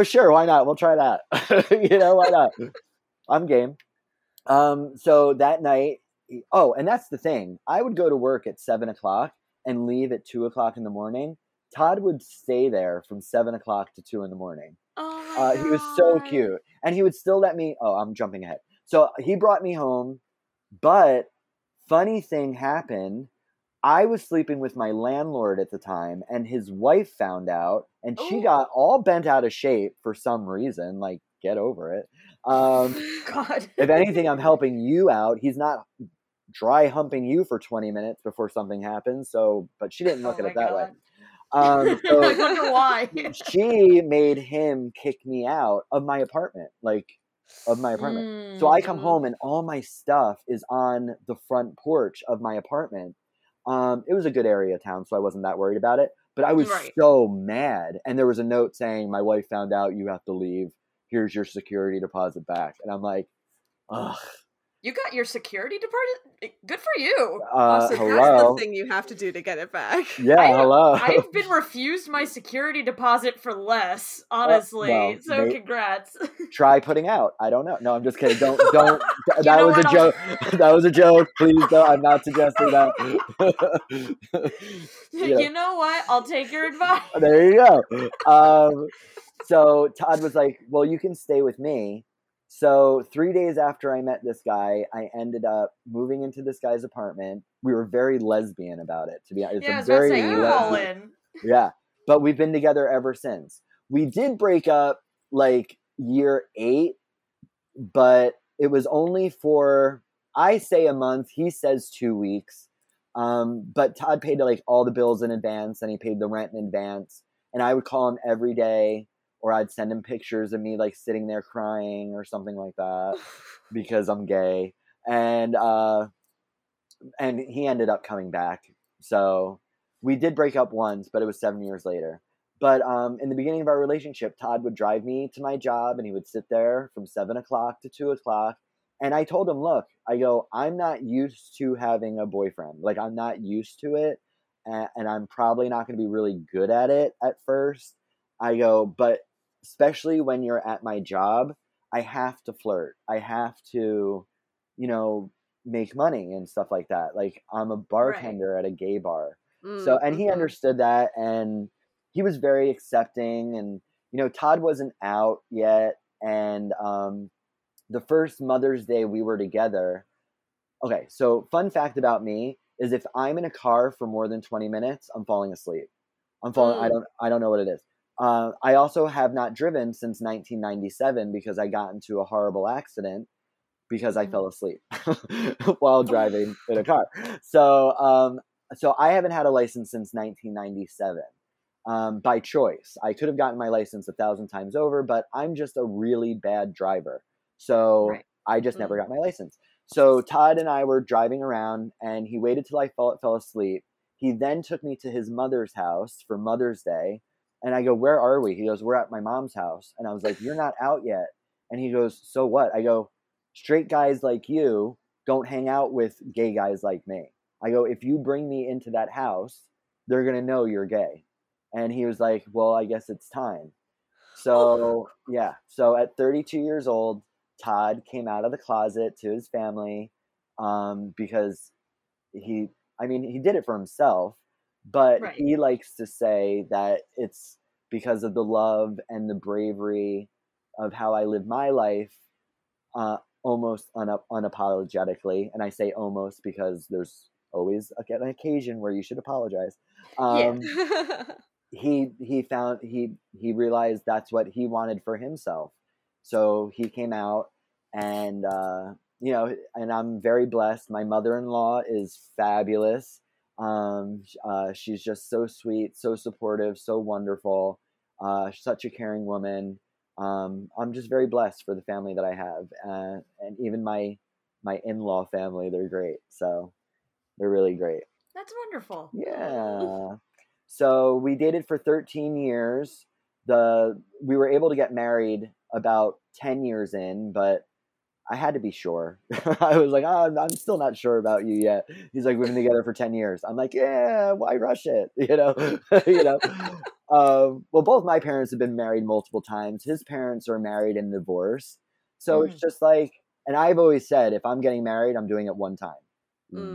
sure, why not? We'll try that. You know, why not? I'm game. So that night, and that's the thing. I would go to work at 7:00 and leave at 2:00 in the morning. Todd would stay there from 7:00 to 2:00 a.m. Oh, he was so cute. And he would still let me, I'm jumping ahead. So he brought me home, but funny thing happened. I was sleeping with my landlord at the time and his wife found out and she got all bent out of shape for some reason. Like, get over it. God. If anything, I'm helping you out. He's not dry humping you for 20 minutes before something happens. So, but she didn't look at it that way. So I wonder why. She made him kick me out of my apartment, So I come home and all my stuff is on the front porch of my apartment. It was a good area of town, so I wasn't that worried about it. But I was so mad. And there was a note saying, my wife found out, you have to leave. Here's your security deposit back. And I'm like, ugh. You got your security deposit? Good for you. So that's the thing you have to do to get it back. Yeah, I've been refused my security deposit for less, honestly. Congrats. Try putting out. I don't know. No, I'm just kidding. Don't. That was a joke. That was a joke. Please don't. I'm not suggesting that. Yeah. You know what? I'll take your advice. There you go. So Todd was like, well, you can stay with me. So 3 days after I met this guy, I ended up moving into this guy's apartment. We were very lesbian about it, to be honest. Yeah, yeah, but we've been together ever since. We did break up like year 8, but it was only for, I say a month, he says 2 weeks. But Todd paid like all the bills in advance, and he paid the rent in advance. And I would call him every day. Or I'd send him pictures of me like sitting there crying or something like that because I'm gay. And he ended up coming back. So we did break up once, but it was 7 years later. But in the beginning of our relationship, Todd would drive me to my job and he would sit there from 7 o'clock to 2 o'clock. And I told him, look, I go, I'm not used to having a boyfriend. Like I'm not used to it. And I'm probably not going to be really good at it at first. I go, but especially when you're at my job, I have to flirt. I have to, you know, make money and stuff like that. Like I'm a bartender at a gay bar. Mm-hmm. So, and he understood that and he was very accepting and, you know, Todd wasn't out yet. And, the first Mother's Day we were together. Okay. So fun fact about me is if I'm in a car for more than 20 minutes, I'm falling asleep. I don't know what it is. I also have not driven since 1997 because I got into a horrible accident because I fell asleep while driving in a car. So I haven't had a license since 1997 by choice. I could have gotten my license 1,000 times over, but I'm just a really bad driver. So I just never got my license. So Todd and I were driving around and he waited till I fell asleep. He then took me to his mother's house for Mother's Day. And I go, where are we? He goes, we're at my mom's house. And I was like, you're not out yet. And he goes, so what? I go, straight guys like you don't hang out with gay guys like me. I go, if you bring me into that house, they're going to know you're gay. And he was like, well, I guess it's time. So, yeah. So at 32 years old, Todd came out of the closet to his family because he did it for himself. But he likes to say that it's because of the love and the bravery of how I live my life almost unapologetically. And I say almost because there's always an occasion where you should apologize. He realized that's what he wanted for himself. So he came out and, and I'm very blessed. My mother-in-law is fabulous. She's just so sweet, so supportive, so wonderful, such a caring woman. I'm just very blessed for the family that I have. And even my in-law family, they're great. So they're really great. That's wonderful. Yeah. So we dated for 13 years. We were able to get married about 10 years in, but I had to be sure. I was like, I'm still not sure about you yet. He's like, we've been together for 10 years. I'm like, yeah, why rush it? Well, both my parents have been married multiple times. His parents are married and divorced. So it's just like, and I've always said, if I'm getting married, I'm doing it one time.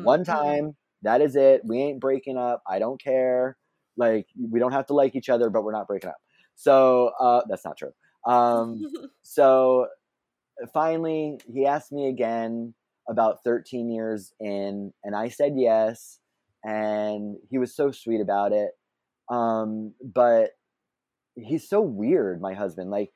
One time, that is it. We ain't breaking up. I don't care. Like, we don't have to like each other, but we're not breaking up. So that's not true. So finally, he asked me again about 13 years in, and I said yes, and he was so sweet about it. But he's so weird, my husband. Like,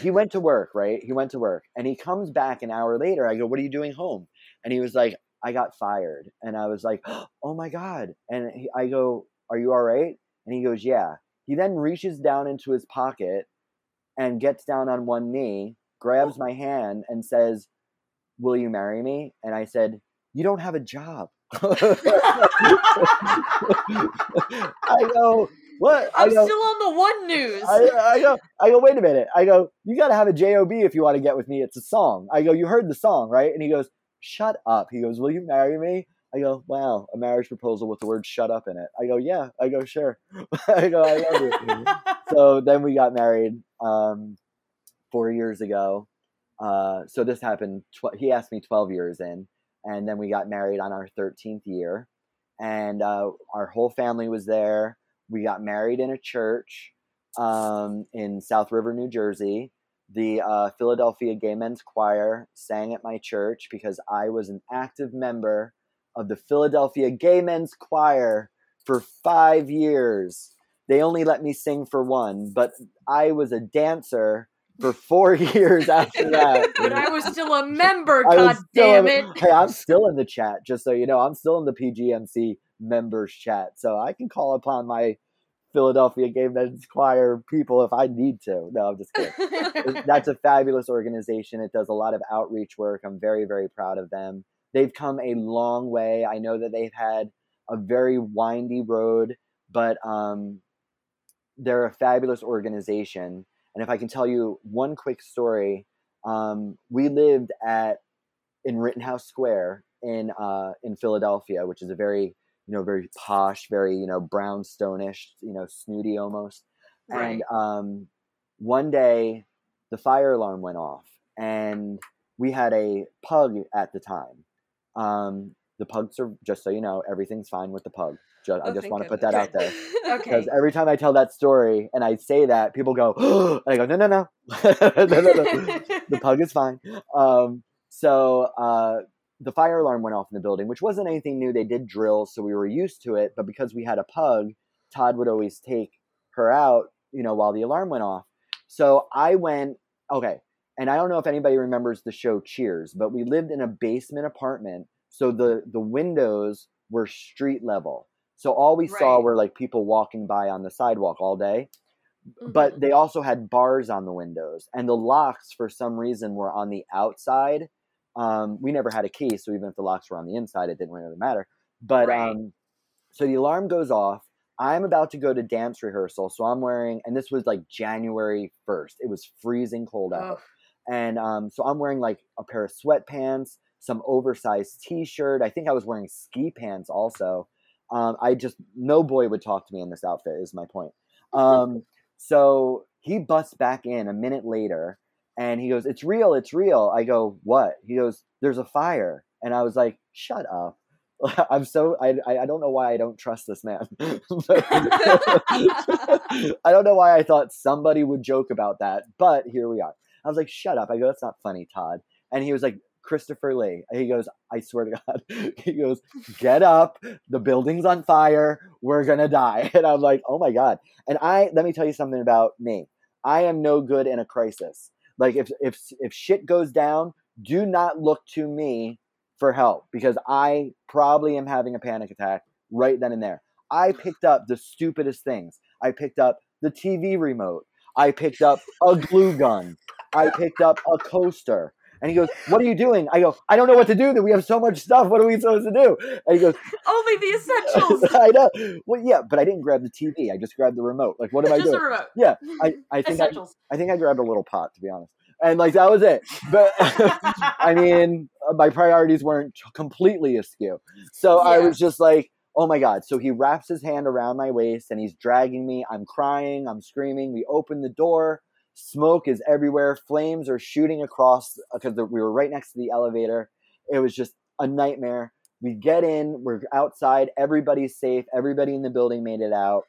he went to work, right? He went to work, and he comes back an hour later. I go, what are you doing home? And he was like, I got fired. And I was like, oh my God. And I go, are you all right? And he goes, yeah. He then reaches down into his pocket and gets down on one knee, grabs my hand and says, will you marry me? And I said, you don't have a job. I go, what? I'm still on the one news. I go, wait a minute. I go, you got to have a job if you want to get with me. It's a song. I go, you heard the song, right? And he goes, shut up. He goes, will you marry me? I go, wow, a marriage proposal with the word shut up in it. I go, yeah. I go, sure. I go, I love you. So then we got married 4 years ago. So this happened, he asked me 12 years in, and then we got married on our 13th year, and our whole family was there. We got married in a church in South River, New Jersey. The Philadelphia Gay Men's Choir sang at my church because I was an active member of the Philadelphia Gay Men's Choir for 5 years. They only let me sing for one, but I was a dancer for 4 years after that. But I was still a member, goddammit. Hey, I'm still in the chat, just so you know. I'm still in the PGMC members chat, so I can call upon my Philadelphia Gay Men's Choir people if I need to. No, I'm just kidding. That's a fabulous organization. It does a lot of outreach work. I'm very, very proud of them. They've come a long way. I know that they've had a very windy road, but they're a fabulous organization. And if I can tell you one quick story, we lived in Rittenhouse Square in Philadelphia, which is a very, very posh, very, brownstone-ish, snooty almost. Right. And one day the fire alarm went off, and we had a pug at the time. The pug, just so you know, everything's fine with the pug. I just want to put that out there. Okay. Because every time I tell that story and I say that, people go, oh, and I go, no. No. The pug is fine. So the fire alarm went off in the building, which wasn't anything new. They did drills, so we were used to it. But because we had a pug, Todd would always take her out, while the alarm went off. So I went, okay. And I don't know if anybody remembers the show Cheers, but we lived in a basement apartment. So the windows were street level. So all we saw were like people walking by on the sidewalk all day, but they also had bars on the windows, and the locks for some reason were on the outside. We never had a key. So even if the locks were on the inside, it didn't really matter. But, so the alarm goes off. I'm about to go to dance rehearsal. So I'm wearing, and this was like January 1st. It was freezing cold out. Oh. And, so I'm wearing like a pair of sweatpants, some oversized t-shirt. I think I was wearing ski pants also. No boy would talk to me in this outfit is my point. So he busts back in a minute later and he goes, it's real. I go, what? He goes, there's a fire. And I was like, shut up. I don't know why I don't trust this man. I don't know why I thought somebody would joke about that, but here we are. I was like, shut up. I go, that's not funny, Todd. And he was like, Christopher Lee. He goes, I swear to God. He goes, get up. The building's on fire. We're going to die. And I'm like, oh my God. And let me tell you something about me. I am no good in a crisis. Like if shit goes down, do not look to me for help, because I probably am having a panic attack right then and there. I picked up the stupidest things. I picked up the TV remote. I picked up a glue gun. I picked up a coaster. And he goes, what are you doing? I go, I don't know what to do. We have so much stuff. What are we supposed to do? And he goes, only the essentials. I know. Well, yeah, but I didn't grab the TV. I just grabbed the remote. Like, what am I doing? Just a remote. Yeah. I think I grabbed a little pot, to be honest. And like, that was it. But I mean, my priorities weren't completely askew. So I was just like, oh my God. So he wraps his hand around my waist and he's dragging me. I'm crying. I'm screaming. We open the door. Smoke is everywhere. Flames are shooting across because we were right next to the elevator. It was just a nightmare. We get in. We're outside. Everybody's safe. Everybody in the building made it out.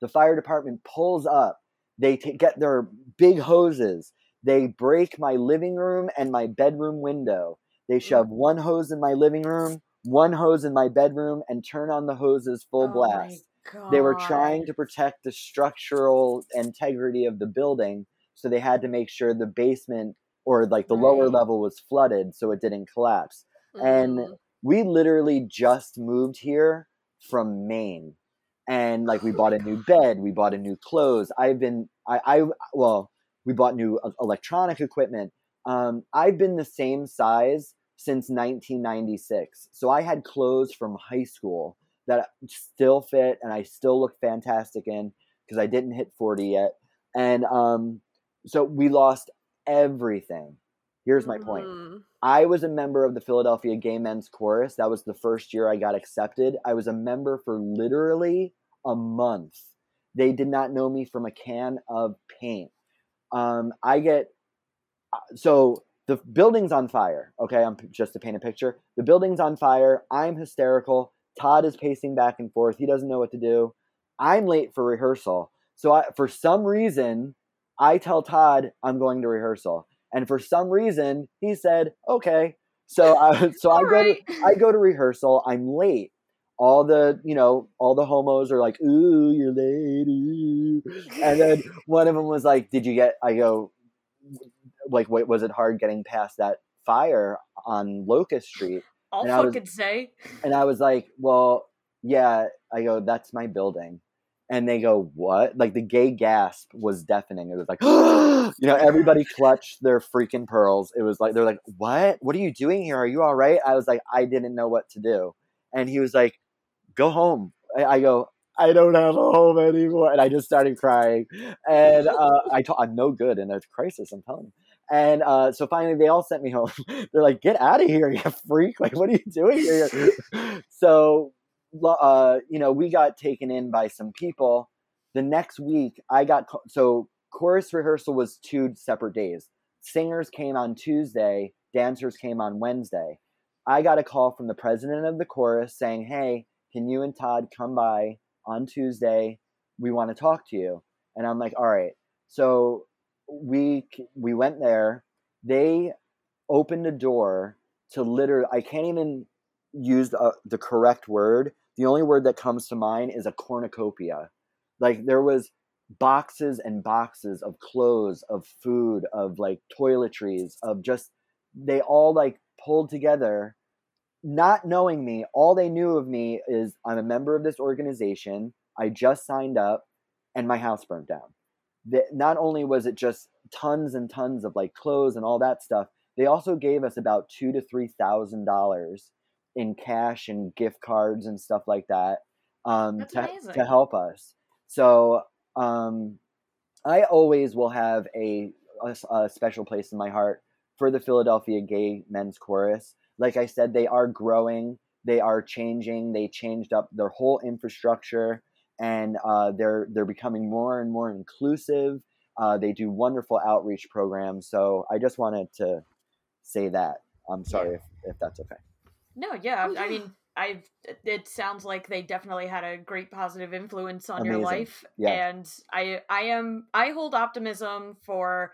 The fire department pulls up. They get their big hoses. They break my living room and my bedroom window. They shove one hose in my living room, one hose in my bedroom, and turn on the hoses full blast. God. They were trying to protect the structural integrity of the building, so they had to make sure the basement or like the lower level was flooded so it didn't collapse. And we literally just moved here from Maine. And like, we bought a new bed, we bought a new clothes. We bought new electronic equipment. I've been the same size since 1996. So I had clothes from high school that still fit and I still look fantastic in, because I didn't hit 40 yet. And so we lost everything. Here's my point. I was a member of the Philadelphia Gay Men's Chorus. That was the first year I got accepted. I was a member for literally a month. They did not know me from a can of paint. So the building's on fire. Okay, just to paint a picture. The building's on fire. I'm hysterical. Todd is pacing back and forth. He doesn't know what to do. I'm late for rehearsal. So for some reason, I tell Todd I'm going to rehearsal. And for some reason, he said, okay. So I go to rehearsal. I'm late. All the homos are like, ooh, you're late. Ooh. And then one of them was like, was it hard getting past that fire on Locust Street? And I was like, well, yeah. I go, that's my building. And they go, what? Like, the gay gasp was deafening. It was like, everybody clutched their freaking pearls. It was like, they're like, what? What are you doing here? Are you all right? I was like, I didn't know what to do. And he was like, go home. I go, I don't have a home anymore. And I just started crying. And I'm no good in a crisis, I'm telling you. And so finally they all sent me home. They're like, get out of here, you freak. Like, what are you doing here? So... we got taken in by some people. The next week I got so chorus rehearsal was 2 separate days. Singers came on Tuesday, dancers came on Wednesday. I got a call from the president of the chorus saying, hey, can you and Todd come by on Tuesday? We want to talk to you. And I'm like, all right. So we went there. They opened a door to literally, I can't even use the correct word. The only word that comes to mind is a cornucopia. Like, there was boxes and boxes of clothes, of food, of like toiletries, of just, they all like pulled together, not knowing me. All they knew of me is I'm a member of this organization. I just signed up and my house burnt down. Not only was it just tons and tons of like clothes and all that stuff, they also gave us about $2,000 to $3,000 in cash and gift cards and stuff like that, to help us. So I always will have a special place in my heart for the Philadelphia Gay Men's Chorus. Like I said, they are growing, they are changing, they changed up their whole infrastructure, and they're becoming more and more inclusive. They do wonderful outreach programs. So I just wanted to say that. I'm sorry if that's okay. No, yeah. I mean, it sounds like they definitely had a great positive influence on your life. Yeah. And I hold optimism for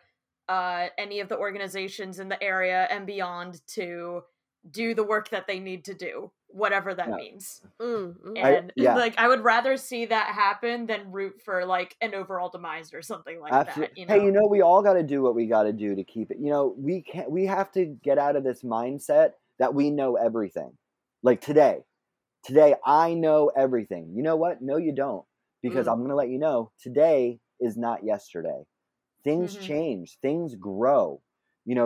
any of the organizations in the area and beyond to do the work that they need to do, whatever that means. Mm-hmm. And I would rather see that happen than root for like an overall demise or something like that. Hey, we all got to do what we got to do to keep it. We have to get out of this mindset that we know everything. Like today, I know everything. You know what? No, you don't, because I'm going to let you know today is not yesterday. Things change, things grow,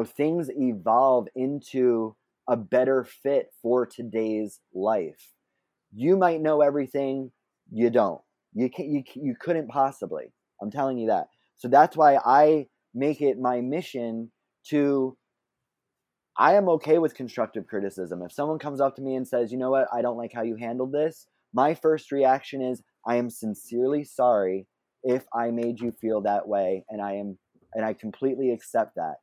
things evolve into a better fit for today's life. You might know everything. You don't, you couldn't possibly, I'm telling you that. So that's why I make it my mission to, I am okay with constructive criticism. If someone comes up to me and says, you know what, I don't like how you handled this, my first reaction is, I am sincerely sorry if I made you feel that way, and I completely accept that.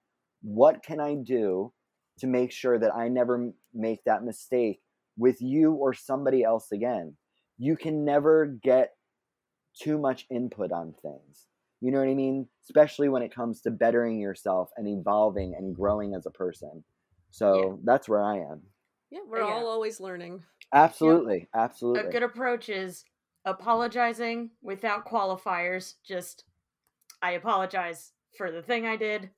What can I do to make sure that I never make that mistake with you or somebody else again? You can never get too much input on things. You know what I mean? Especially when it comes to bettering yourself and evolving and growing as a person. So that's where I am. Yeah, we're all always learning. Absolutely, absolutely. A good approach is apologizing without qualifiers. Just, I apologize for the thing I did,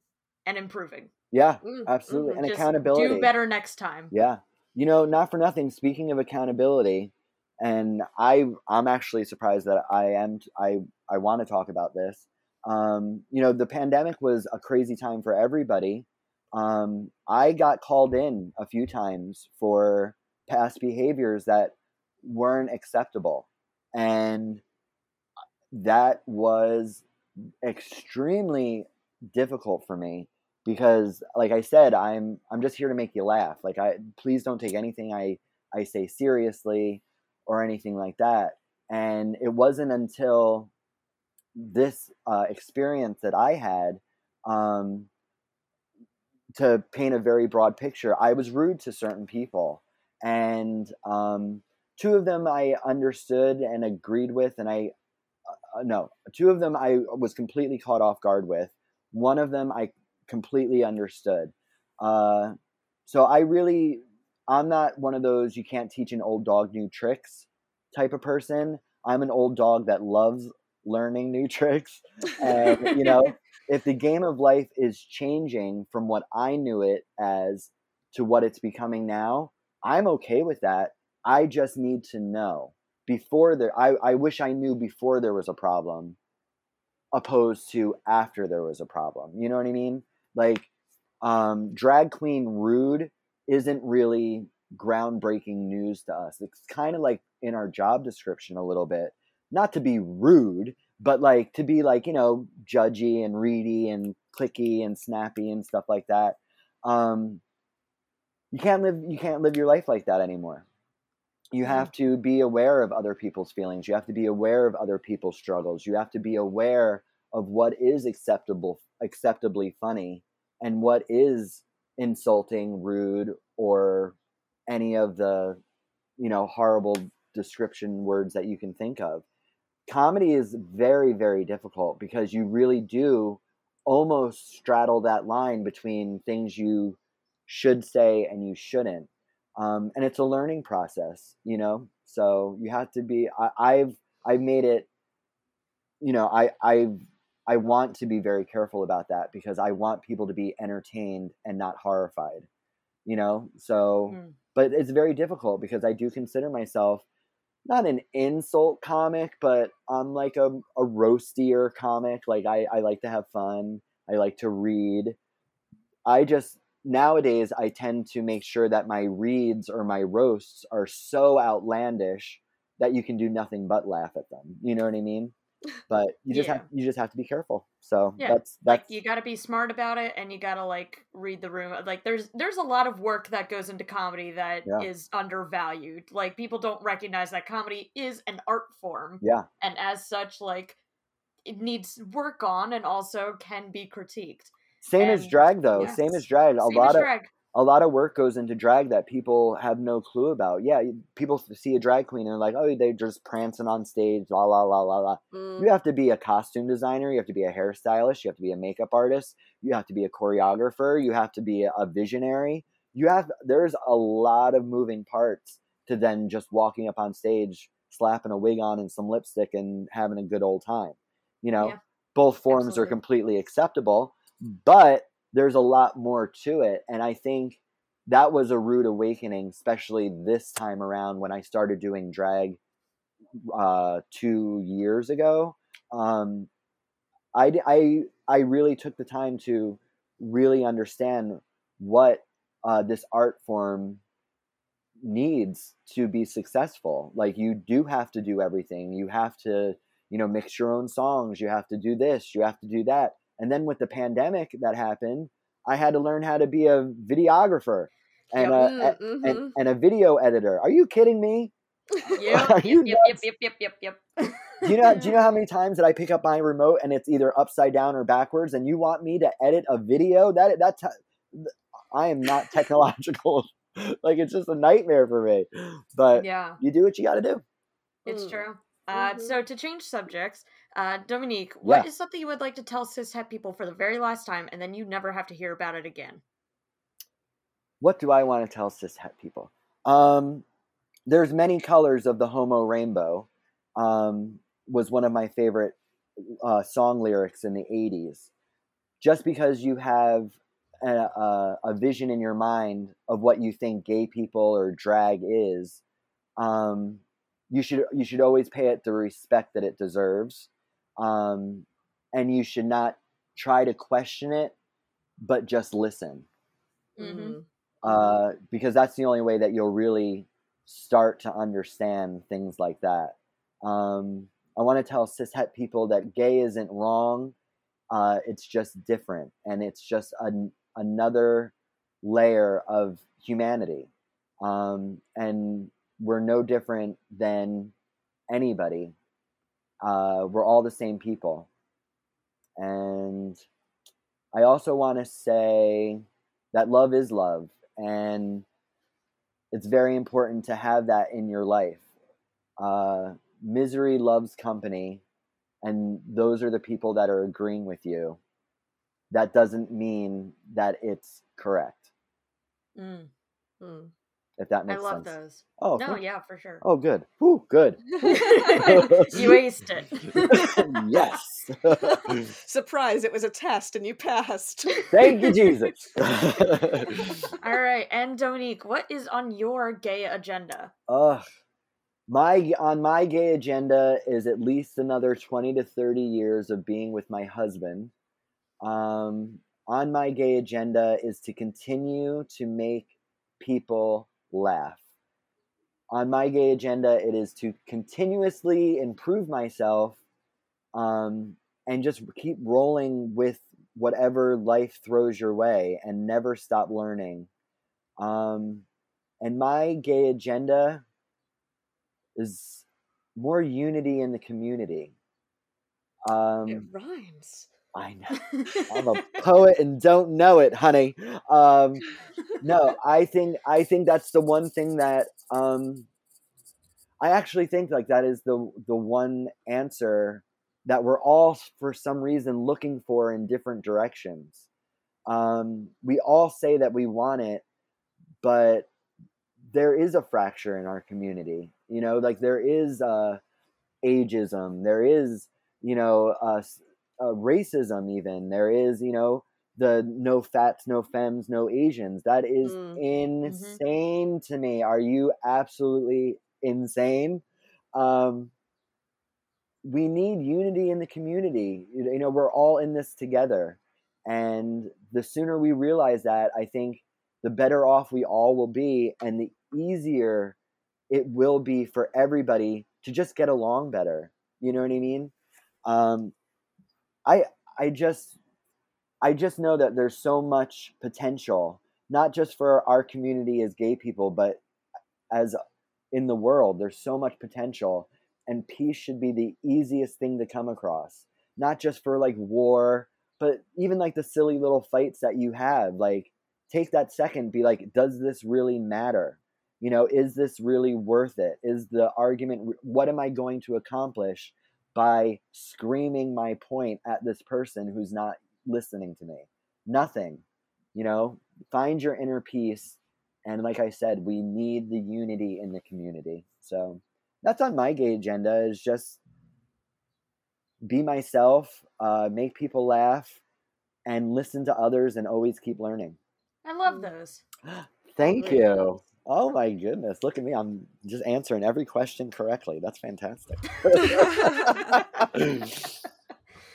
and improving. Yeah, absolutely. And accountability. Do better next time. Yeah. You know, not for nothing, speaking of accountability, and I'm actually surprised that I want to talk about this. You know, the pandemic was a crazy time for everybody. I got called in a few times for past behaviors that weren't acceptable. And that was extremely difficult for me because, like I said, I'm just here to make you laugh. Like, please don't take anything I say seriously or anything like that. And it wasn't until this experience that I had, to paint a very broad picture, I was rude to certain people. And two of them I understood and agreed with, and two of them I was completely caught off guard with. One of them I completely understood. So I'm not one of those you can't teach an old dog new tricks type of person. I'm an old dog that loves learning new tricks. And, you know, if the game of life is changing from what I knew it as to what it's becoming now, I'm okay with that. I just need to know before I wish I knew before there was a problem opposed to after there was a problem. You know what I mean? Like, drag queen rude isn't really groundbreaking news to us. It's kind of like in our job description a little bit, not to be rude, but like to be like, you know, judgy and reedy and clicky and snappy and stuff like that. You can't live your life like that anymore. You have to be aware of other people's feelings. You have to be aware of other people's struggles. You have to be aware of what is acceptably funny and what is insulting, rude, or any of the, you know, horrible description words that you can think of. Comedy is very, very difficult because you really do almost straddle that line between things you should say and you shouldn't. And it's a learning process, you know, so you have to be, I've made it, you know, I want to be very careful about that because I want people to be entertained and not horrified, you know, so, but it's very difficult because I do consider myself not an insult comic, but I'm like a roastier comic. Like I like to have fun. I like to read. Nowadays, I tend to make sure that my reads or my roasts are so outlandish that you can do nothing but laugh at them. You know what I mean? But you just have to be careful. So that's like, you got to be smart about it, and you got to like read the room. Like there's a lot of work that goes into comedy that is undervalued. Like people don't recognize that comedy is an art form. Yeah, and as such, like it needs work on, and also can be critiqued. Same as drag, though. Yes. Same as drag. A lot of work goes into drag that people have no clue about. Yeah, people see a drag queen and they're like, oh, they're just prancing on stage, la, la, la, la, la. You have to be a costume designer. You have to be a hairstylist. You have to be a makeup artist. You have to be a choreographer. You have to be a visionary. There's a lot of moving parts to then just walking up on stage, slapping a wig on and some lipstick and having a good old time. You know, both forms are completely acceptable. But there's a lot more to it. And I think that was a rude awakening, especially this time around when I started doing drag 2 years ago. I really took the time to really understand what this art form needs to be successful. Like you do have to do everything. You have to, you know, mix your own songs. You have to do this. You have to do that. And then with the pandemic that happened, I had to learn how to be a videographer and a video editor. Are you kidding me? Yep. Do you know how many times that I pick up my remote and it's either upside down or backwards, and you want me to edit a video? I am not technological. Like it's just a nightmare for me. But you do what you got to do. It's true. So to change subjects, Dominique, what is something you would like to tell cishet people for the very last time, and then you never have to hear about it again? What do I want to tell cishet people? There's many colors of the homo rainbow, was one of my favorite song lyrics in the 80s. Just because you have a vision in your mind of what you think gay people or drag is, you should always pay it the respect that it deserves. And you should not try to question it, but just listen. Mm-hmm. Because that's the only way that you'll really start to understand things like that. I want to tell cishet people that gay isn't wrong. It's just different. And it's just another layer of humanity. And we're no different than anybody. We're all the same people. And I also want to say that love is love. And it's very important to have that in your life. Misery loves company. And those are the people that are agreeing with you. That doesn't mean that it's correct. Mm. Mm. If that makes sense. I love those. Oh, no, yeah, for sure. Oh, good. Whew, good. You aced it. Yes. Surprise, it was a test and you passed. Thank you, Jesus. All right. And Dominique, what is on your gay agenda? My gay agenda is at least another 20 to 30 years of being with my husband. On my gay agenda is to continue to make people laugh. On my gay agenda, it is to continuously improve myself and just keep rolling with whatever life throws your way and never stop learning. And my gay agenda is more unity in the community. It rhymes. I know. I'm a poet and don't know it, honey. No, I think that's the one thing that I actually think like that is the one answer that we're all for some reason looking for in different directions. We all say that we want it, but there is a fracture in our community. You know, like there is ageism. There is, you know, racism even. There is, you know, the no fats, no femmes, no Asians. That is insane to me. Are you absolutely insane? We need unity in the community. You know, we're all in this together. And the sooner we realize that, I think the better off we all will be, and the easier it will be for everybody to just get along better. You know what I mean? I just know that there's so much potential, not just for our community as gay people, but as in the world, there's so much potential, and peace should be the easiest thing to come across, not just for like war, but even like the silly little fights that you have, like take that second, be like, does this really matter? You know, is this really worth it? Is the argument, what am I going to accomplish by screaming my point at this person who's not listening to me? Nothing. You know, find your inner peace. And like I said, we need the unity in the community. So that's on my gay agenda, is just be myself, make people laugh, and listen to others, and always keep learning. I love those. Thank you. Oh my goodness. Look at me. I'm just answering every question correctly. That's fantastic.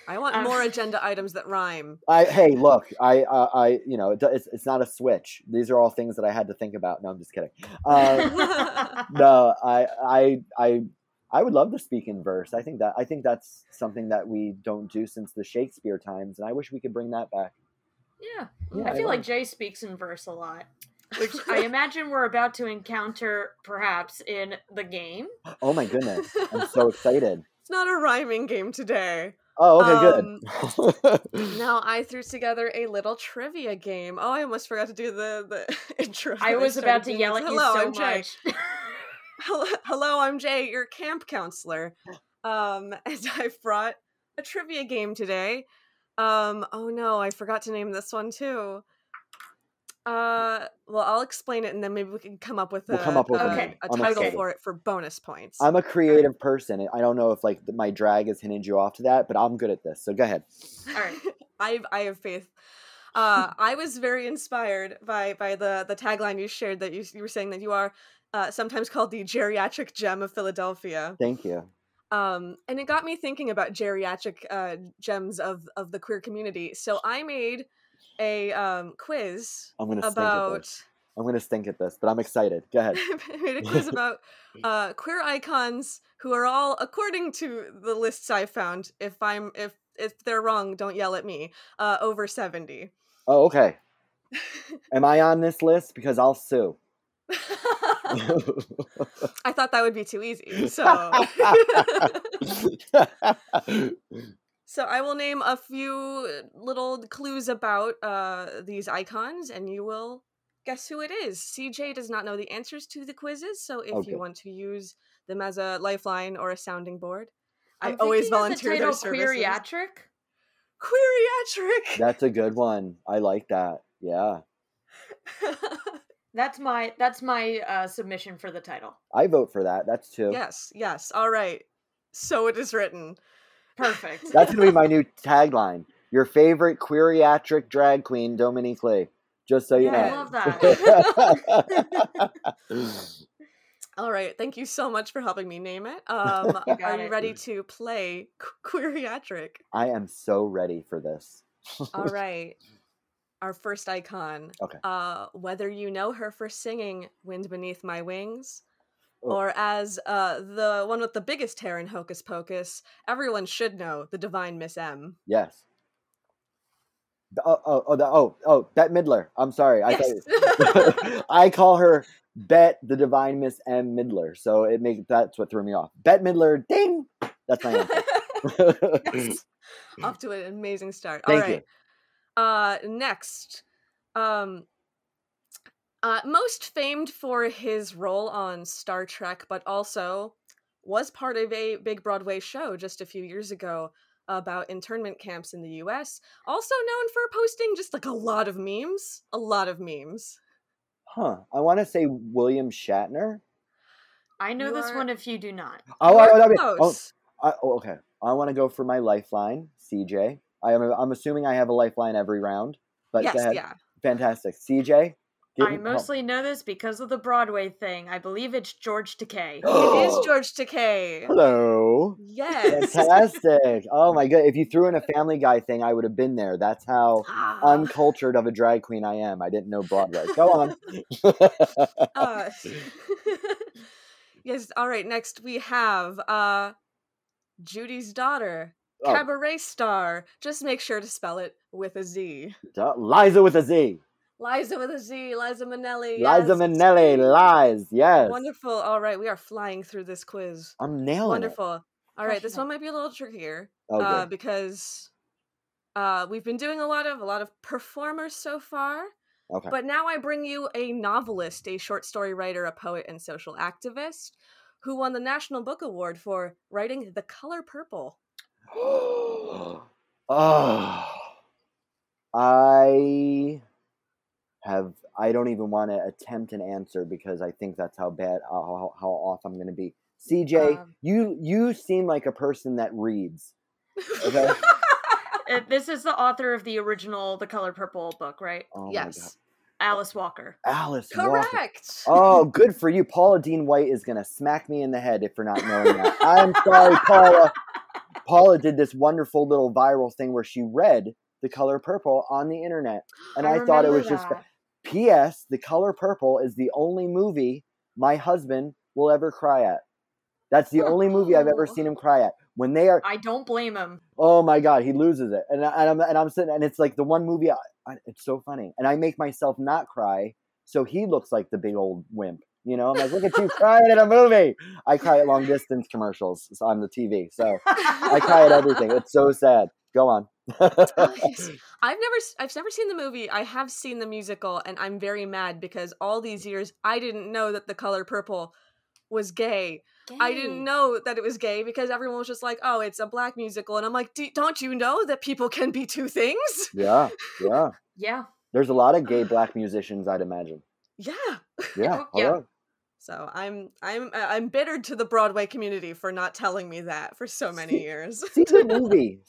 I want more agenda items that rhyme. Hey, look, it's not a switch. These are all things that I had to think about. No, I'm just kidding. No, I would love to speak in verse. I think that's something that we don't do since the Shakespeare times. And I wish we could bring that back. Yeah. I feel like Jay speaks in verse a lot. Which I imagine we're about to encounter, perhaps, in the game. Oh my goodness. I'm so excited. It's not a rhyming game today. Oh, okay, good. Now I threw together a little trivia game. Oh, I almost forgot to do the intro. I was about to yell at you so much. Hello, I'm Jay, your camp counselor. And I've brought a trivia game today. Oh no, I forgot to name this one too. Well, I'll explain it, and then maybe we can come up with a title for it for bonus points. I'm a creative person. I don't know if like my drag has hinted you off to that, but I'm good at this. So go ahead. All right, I have faith. I was very inspired by the tagline you shared, that you were saying that you are sometimes called the geriatric gem of Philadelphia. Thank you. And it got me thinking about geriatric gems of the queer community. So I made a quiz about... I'm going to stink at this, but I'm excited. Go ahead. I made a quiz about queer icons who are all, according to the lists I found, if they're wrong, don't yell at me, over 70. Oh, okay. Am I on this list? Because I'll sue. I thought that would be too easy. So I will name a few little clues about these icons, and you will guess who it is. CJ does not know the answers to the quizzes, so if you want to use them as a lifeline or a sounding board, I always volunteer their services. Queeriatric. That's a good one. I like that. Yeah. That's my submission for the title. I vote for that. That's two. Yes. All right. So it is written. Perfect. That's going to be my new tagline. Your favorite queeriatric drag queen, Dominique Lee. Just so you know. I love that. All right. Thank you so much for helping me name it. Are you ready to play Queeriatric? I am so ready for this. All right. Our first icon. Okay. Whether you know her for singing Wind Beneath My Wings, or as the one with the biggest hair in Hocus Pocus, everyone should know, the divine Miss M. Yes. Bette Midler. I'm sorry. I thought I call her Bette the divine Miss M. Midler. So that's what threw me off. Bette Midler, ding! That's my answer. Yes. Off to an amazing start. Thank you. Next, most famed for his role on Star Trek, but also was part of a big Broadway show just a few years ago about internment camps in the U.S. Also known for posting just like a lot of memes. Huh. I want to say William Shatner. I know this one if you do not. Okay. I want to go for my lifeline, CJ. I'm assuming I have a lifeline every round. But yes, yeah. Fantastic. CJ? I mostly know this because of the Broadway thing. I believe it's George Takei. It is George Takei. Hello. Yes. Fantastic. Oh my god. If you threw in a Family Guy thing, I would have been there. That's how uncultured of a drag queen I am. I didn't know Broadway. Go on. Yes. All right. Next we have Judy's daughter. Cabaret star. Just make sure to spell it with a Z. Liza with a Z. Liza with a Z. Liza Minnelli. Yes. Liza Minnelli. Lies. Yes. Wonderful. All right. We are flying through this quiz. I'm nailing it. Wonderful. All right. This one might be a little trickier because we've been doing a lot of performers so far. Okay. But now I bring you a novelist, a short story writer, a poet, and social activist who won the National Book Award for writing The Color Purple. I don't even want to attempt an answer because I think that's how bad how off I'm going to be. CJ, you seem like a person that reads. Okay? This is the author of the original The Color Purple book, right? Oh yes. Alice Walker. Correct. Oh, good for you. Paula Dean White is going to smack me in the head for not knowing that. I'm sorry, Paula. Paula did this wonderful little viral thing where she read The Color Purple on the internet. And I thought it was just... P.S. The Color Purple is the only movie my husband will ever cry at. That's the only movie I've ever seen him cry at. When they are... I don't blame him. Oh my God, he loses it. And I'm sitting... And it's like the one movie... It's so funny. And I make myself not cry, so he looks like the big old wimp. You know, I'm like, look at you crying at a movie. I cry at long distance commercials on the TV. So I cry at everything. It's so sad. Go on. I've never seen the movie. I have seen the musical, and I'm very mad because all these years I didn't know that The Color Purple was gay. I didn't know that it was gay because everyone was just like, oh, it's a black musical. And I'm like, don't you know that people can be two things? Yeah. Yeah. There's a lot of gay black musicians, I'd imagine. Yeah. Right. So I'm bittered to the Broadway community for not telling me that for so many years. See the movie.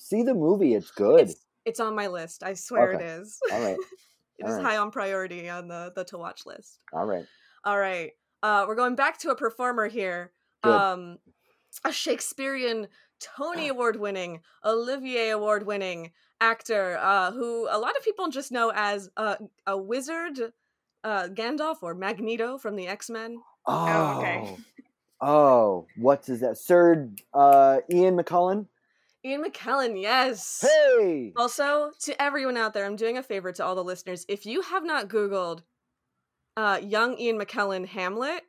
It's good. It's It's on my list. I swear okay. It is. All right. It is high on priority on the to watch list. All right. We're going back to a performer here. Good. A Shakespearean Tony Award winning, Olivier Award winning actor who a lot of people just know as a wizard Gandalf or Magneto from the X-Men. Oh, okay. Oh, what's his that? Sir Ian McKellen? Ian McKellen, yes. Hey! Also, to everyone out there, I'm doing a favor to all the listeners. If you have not Googled young Ian McKellen Hamlet,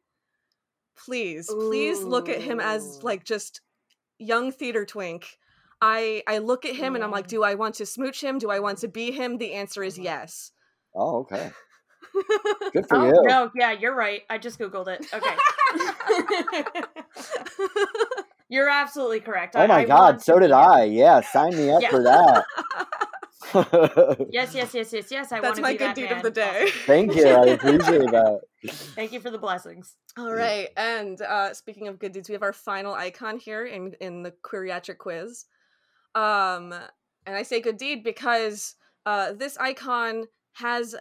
please look at him as like just young theater twink. I look at him and I'm like, do I want to smooch him? Do I want to be him? The answer is yes. Oh, okay. Good for you. No, yeah, you're right. I just Googled it. Okay. You're absolutely correct. Oh, my God. So did I. Yeah, sign me up for that. Yes. That's my good deed of the day. Thank you. I appreciate that. Thank you for the blessings. All right. And speaking of good deeds, we have our final icon here in the queeriatric quiz. And I say good deed because this icon has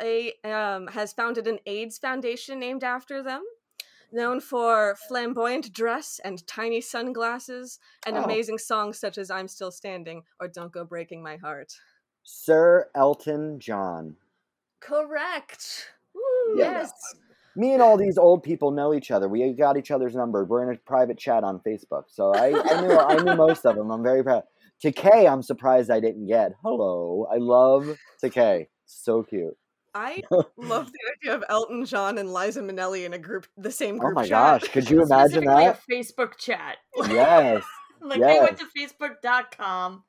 founded an AIDS foundation named after them, known for flamboyant dress and tiny sunglasses and amazing songs such as I'm Still Standing or Don't Go Breaking My Heart. Sir Elton John. Correct. Woo, yes. Me and all these old people know each other. We got each other's number. We're in a private chat on Facebook. So I knew most of them. I'm very proud. Takei, I'm surprised I didn't get. Hello. I love Takei. So cute. I love the idea of Elton John and Liza Minnelli in the same group chat. Oh my gosh. Could you imagine that? A Facebook chat. Yes. They went to Facebook.com.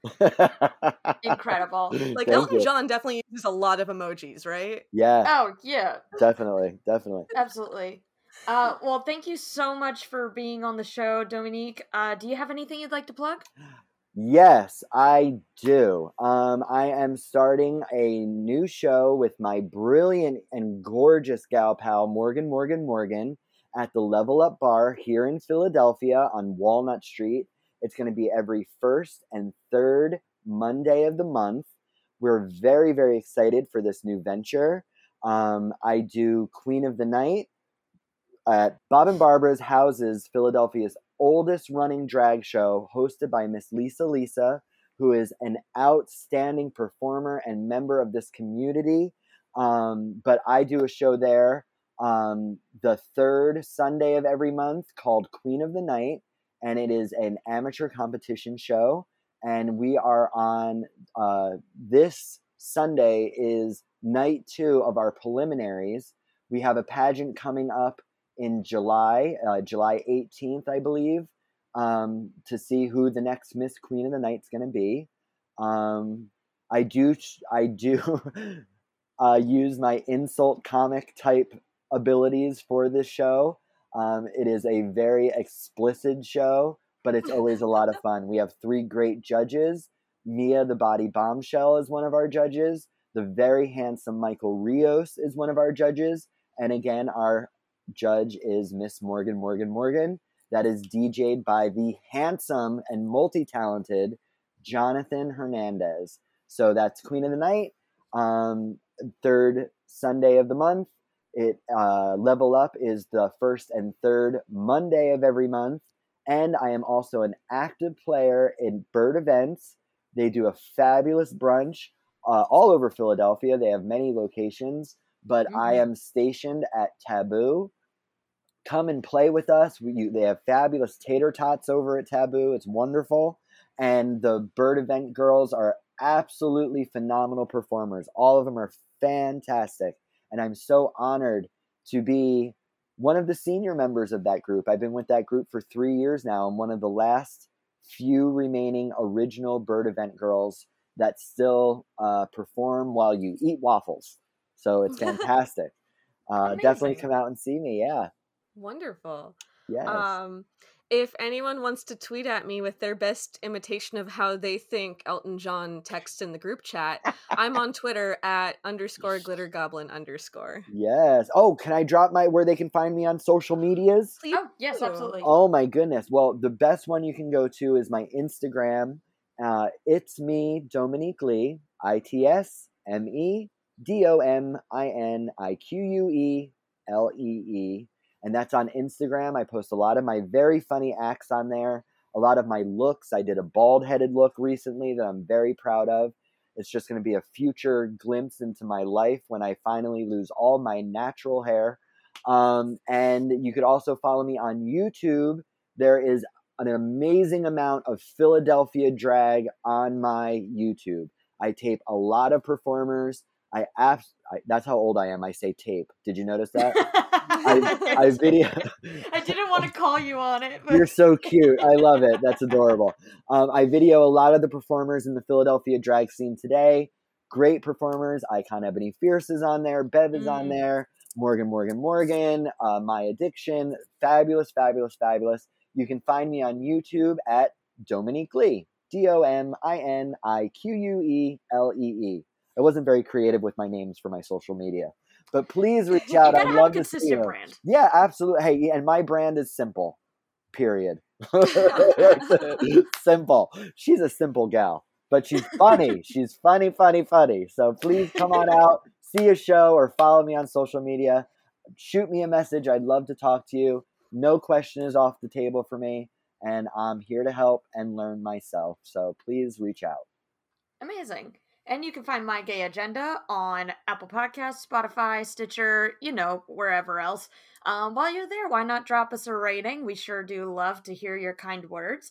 Incredible. Like, Elton John definitely uses a lot of emojis, right? Yeah. Oh, yeah. Definitely. Absolutely. Well, thank you so much for being on the show, Dominique. Do you have anything you'd like to plug? Yes, I do. I am starting a new show with my brilliant and gorgeous gal pal, Morgan, at the Level Up Bar here in Philadelphia on Walnut Street. It's going to be every first and third Monday of the month. We're very, very excited for this new venture. I do Queen of the Night at Bob and Barbara's Houses, Philadelphia's oldest running drag show, hosted by Miss Lisa, who is an outstanding performer and member of this community. But I do a show there the third Sunday of every month called Queen of the Night. And it is an amateur competition show. And we are on this Sunday is night 2 of our preliminaries. We have a pageant coming up in July, July 18th, I believe, to see who the next Miss Queen of the Night's going to be. I do use my insult comic type abilities for this show. It is a very explicit show, but it's always a lot of fun. We have 3 great judges. Mia, the body bombshell, is one of our judges. The very handsome Michael Rios is one of our judges. And again, our judge is Miss Morgan. That is DJ'd by the handsome and multi-talented Jonathan Hernandez. So that's Queen of the Night, third Sunday of the month. It Level Up is the first and third Monday of every month. And I am also an active player in Bird Events. They do a fabulous brunch all over Philadelphia. They have many locations, but I am stationed at Taboo. Come and play with us. They have fabulous tater tots over at Taboo. It's wonderful. And the Bird Event girls are absolutely phenomenal performers. All of them are fantastic. And I'm so honored to be one of the senior members of that group. I've been with that group for 3 years now. I'm one of the last few remaining original Bird Event girls that still perform while you eat waffles. So it's fantastic. Definitely come out and see me. Yeah. Wonderful. Yes. If anyone wants to tweet at me with their best imitation of how they think Elton John texts in the group chat, I'm on Twitter at _glittergoblin_. Yes. Oh, can I drop where they can find me on social medias? Please. Oh, yes, absolutely. Oh, my goodness. Well, the best one you can go to is my Instagram. It's me, Dominique Lee. ITSMEDOMINIQUELEE. And that's on Instagram. I post a lot of my very funny acts on there. A lot of my looks. I did a bald-headed look recently that I'm very proud of. It's just going to be a future glimpse into my life when I finally lose all my natural hair. And you could also follow me on YouTube. There is an amazing amount of Philadelphia drag on my YouTube. I tape a lot of performers. That's how old I am. I say tape. Did you notice that? I video. I didn't want to call you on it. But... You're so cute. I love it. That's adorable. I video a lot of the performers in the Philadelphia drag scene today. Great performers. Icon Ebony Fierce is on there. Bev is on there. Morgan, My Addiction. Fabulous. You can find me on YouTube at Dominique Lee. DOMINIQUELEE. I wasn't very creative with my names for my social media, but please reach out. I love to see you. You gotta have a consistent brand. Yeah, absolutely. Hey, and my brand is simple, period. Simple. She's a simple gal, but she's funny. She's funny. So please come on out, see a show, or follow me on social media. Shoot me a message. I'd love to talk to you. No question is off the table for me, and I'm here to help and learn myself. So please reach out. Amazing. And you can find My Gay Agenda on Apple Podcasts, Spotify, Stitcher, you know, wherever else. While you're there, why not drop us a rating? We sure do love to hear your kind words.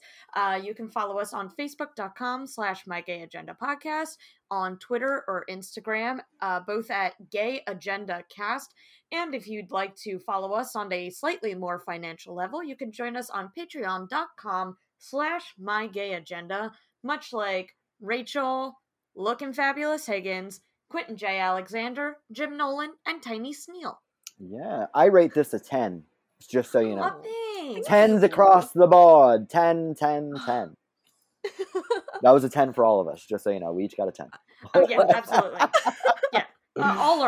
You can follow us on Facebook.com/MyGayAgendaPodcast, on Twitter or Instagram, both at Gay Agenda Cast. And if you'd like to follow us on a slightly more financial level, you can join us on Patreon.com/MyGayAgenda, much like Rachel... Looking Fabulous Higgins, Quentin J. Alexander, Jim Nolan, and Tiny Sneal. Yeah, I rate this a 10, just so you know. Oh, tens across the board. 10. That was a 10 for all of us, just so you know. We each got a 10. Oh, yeah, absolutely. Yeah, all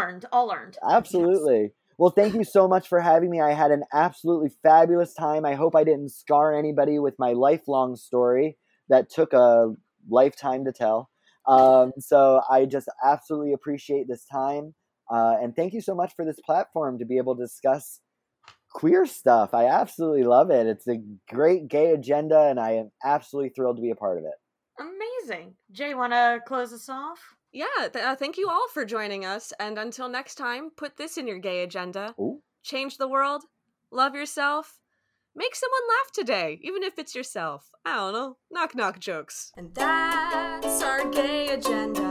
earned. Absolutely. Yes. Well, thank you so much for having me. I had an absolutely fabulous time. I hope I didn't scar anybody with my lifelong story that took a lifetime to tell. So I just absolutely appreciate this time. And thank you so much for this platform to be able to discuss queer stuff. I absolutely love it. It's a great gay agenda, and I am absolutely thrilled to be a part of it. Amazing. Jay, want to close us off? Yeah. Thank you all for joining us. And until next time, put this in your gay agenda. Ooh. Change the world. Love yourself. Make someone laugh today, even if it's yourself. I don't know. Knock knock jokes. And that's our gay agenda.